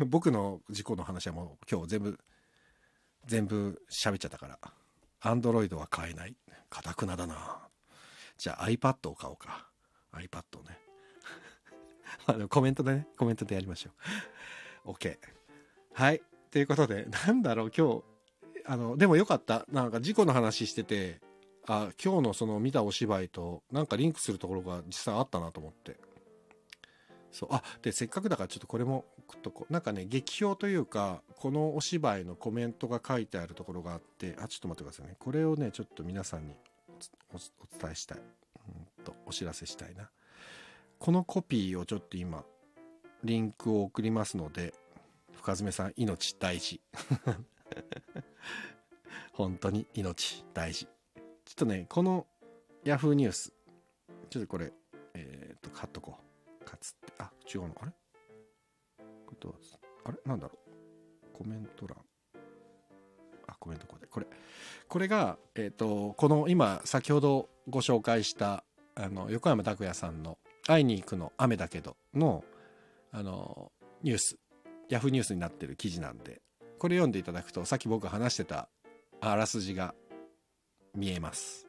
僕の事故の話はもう今日全部全部喋っちゃったから、アンドロイドは買えない、かたくなだな。じゃあ iPad を買おうか、 iPad をねあのコメントでねコメントでやりましょうOK はいということで、なんだろう今日あのでもよかった、なんか事故の話してて、あ今日のその見たお芝居となんかリンクするところが実際あったなと思って、そうあでせっかくだからちょっとこれもくっとこうなんかね劇表というかこのお芝居のコメントが書いてあるところがあって、あちょっと待ってくださいね、これをねちょっと皆さんに お, お, お伝えしたい、うんとお知らせしたいな。このコピーをちょっと今リンクを送りますので、深爪さん命大事本当に命大事。ちょっとねこのヤフーニュースちょっとこれえっと買っとこう、かつってあ違うのあれあれなんだろうコメント欄あコメントこれこれこれがえっとこの今先ほどご紹介したあの横山拓也さんの会いに行くの雨だけどのあのニュースヤフーニュースになってる記事なんで、これ読んでいただくとさっき僕が話してたあらすじが見えます。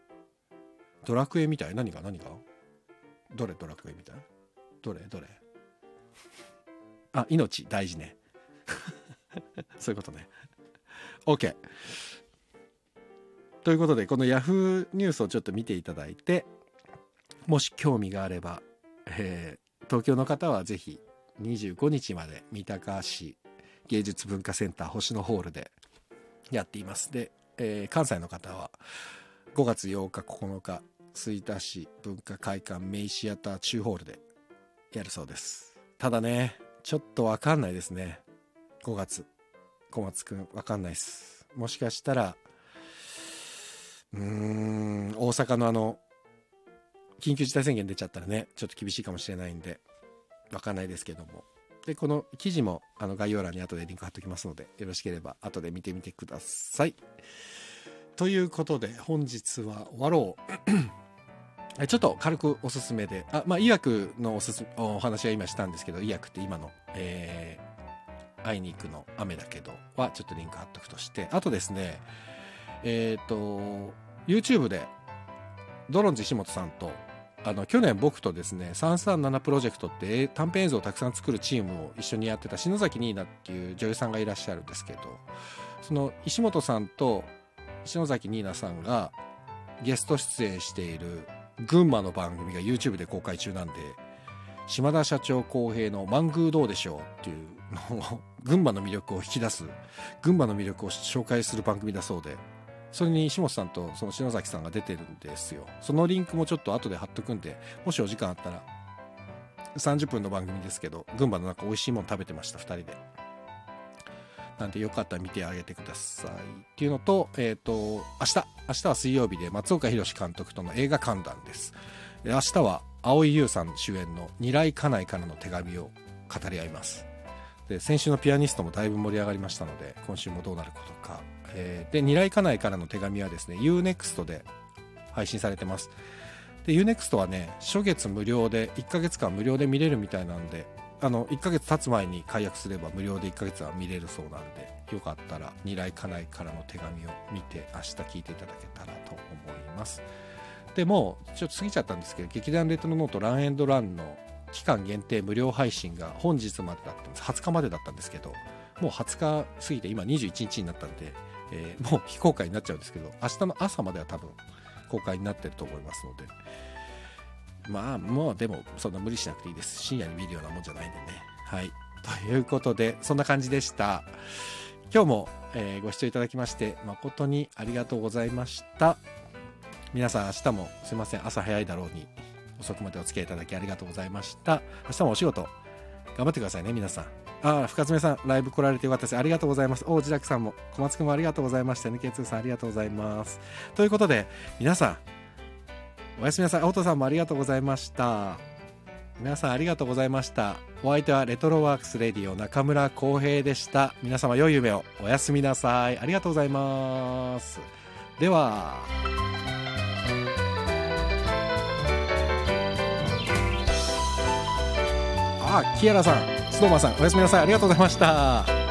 ドラクエみたい、何が何がどれドラクエみたいどれどれあ命大事ねそういうことね OK ということで、この Yahoo ニュースをちょっと見ていただいて、もし興味があれば、えー、東京の方はぜひにじゅうごにちまで三鷹市芸術文化センター星野ホールでやっています。で、えー、関西の方はごがつようかここのか吹田市文化会館メイシアター中ホールでやるそうです。ただねちょっと分かんないですね、ごがつ小松くん分かんないです。もしかしたらうーん大阪のあの緊急事態宣言出ちゃったらねちょっと厳しいかもしれないんで分かんないですけども、でこの記事もあの概要欄に後でリンク貼っておきますので、よろしければ後で見てみてください。ということで本日は終わろうちょっと軽くおすすめで、あまあiakuのおすすめお話は今したんですけど、iakuって今の、えー、会いに行くの雨だけどはちょっとリンク貼っとくとして、あとですねえっ、ー、と YouTube でドロンジ石本さんとあの去年僕とですねさんさんななプロジェクトって短編映像をたくさん作るチームを一緒にやってた篠崎ニーナっていう女優さんがいらっしゃるんですけど、その石本さんと篠崎ニーナさんがゲスト出演している群馬の番組が YouTube で公開中なんで、島田社長公平のマングーどうでしょうっていうのを群馬の魅力を引き出す、群馬の魅力を紹介する番組だそうで、それに石本さんとその篠崎さんが出てるんですよ。そのリンクもちょっと後で貼っとくんで、もしお時間あったらさんじゅっぷんの番組ですけど、群馬のなんか美味しいもの食べてました、ふたりで。なんでよかったら見てあげてくださいっていうのと、えっと明日明日は水曜日で松岡弘監督との映画観覧です。明日は蒼井優さん主演の二来家内からの手紙を語り合います。で、先週のピアニストもだいぶ盛り上がりましたので、今週もどうなることか、えー、で二来家内からの手紙はですね ユーネクスト で配信されてます。で ユーネクスト はね、初月無料でいっかげつかん無料で見れるみたいなんで、あのいっかげつ経つ前に解約すれば無料でいっかげつは見れるそうなんで、よかったら二来家内からの手紙を見て明日聞いていただけたらと思います。でもうちょっと過ぎちゃったんですけど、劇団レトロノートランエンドランの期間限定無料配信が本日までだったんです。はつかまでだったんですけど、もうはつか過ぎて今にじゅういちにちになったんで、えー、もう非公開になっちゃうんですけど、明日の朝までは多分公開になってると思いますので、まあもうでもそんな無理しなくていいです。深夜に見るようなもんじゃないんでね。はい、ということでそんな感じでした。今日も、えー、ご視聴いただきまして誠にありがとうございました。皆さん明日もすいません、朝早いだろうに遅くまでお付き合いいただきありがとうございました。明日もお仕事頑張ってくださいね、皆さん。あ、深爪さんライブ来られてよかったです、ありがとうございます。大地楽さんも小松くんもありがとうございました。 エヌケーツー さんありがとうございます。ということで皆さんおやすみなさい。おとさんもありがとうございました。皆さんありがとうございました。お相手はレトロワークスレディオ中村浩平でした。皆様良い夢を。おやすみなさい。ありがとうございます。では。あ、キアラさん、スノーマンさん、おやすみなさい。ありがとうございました。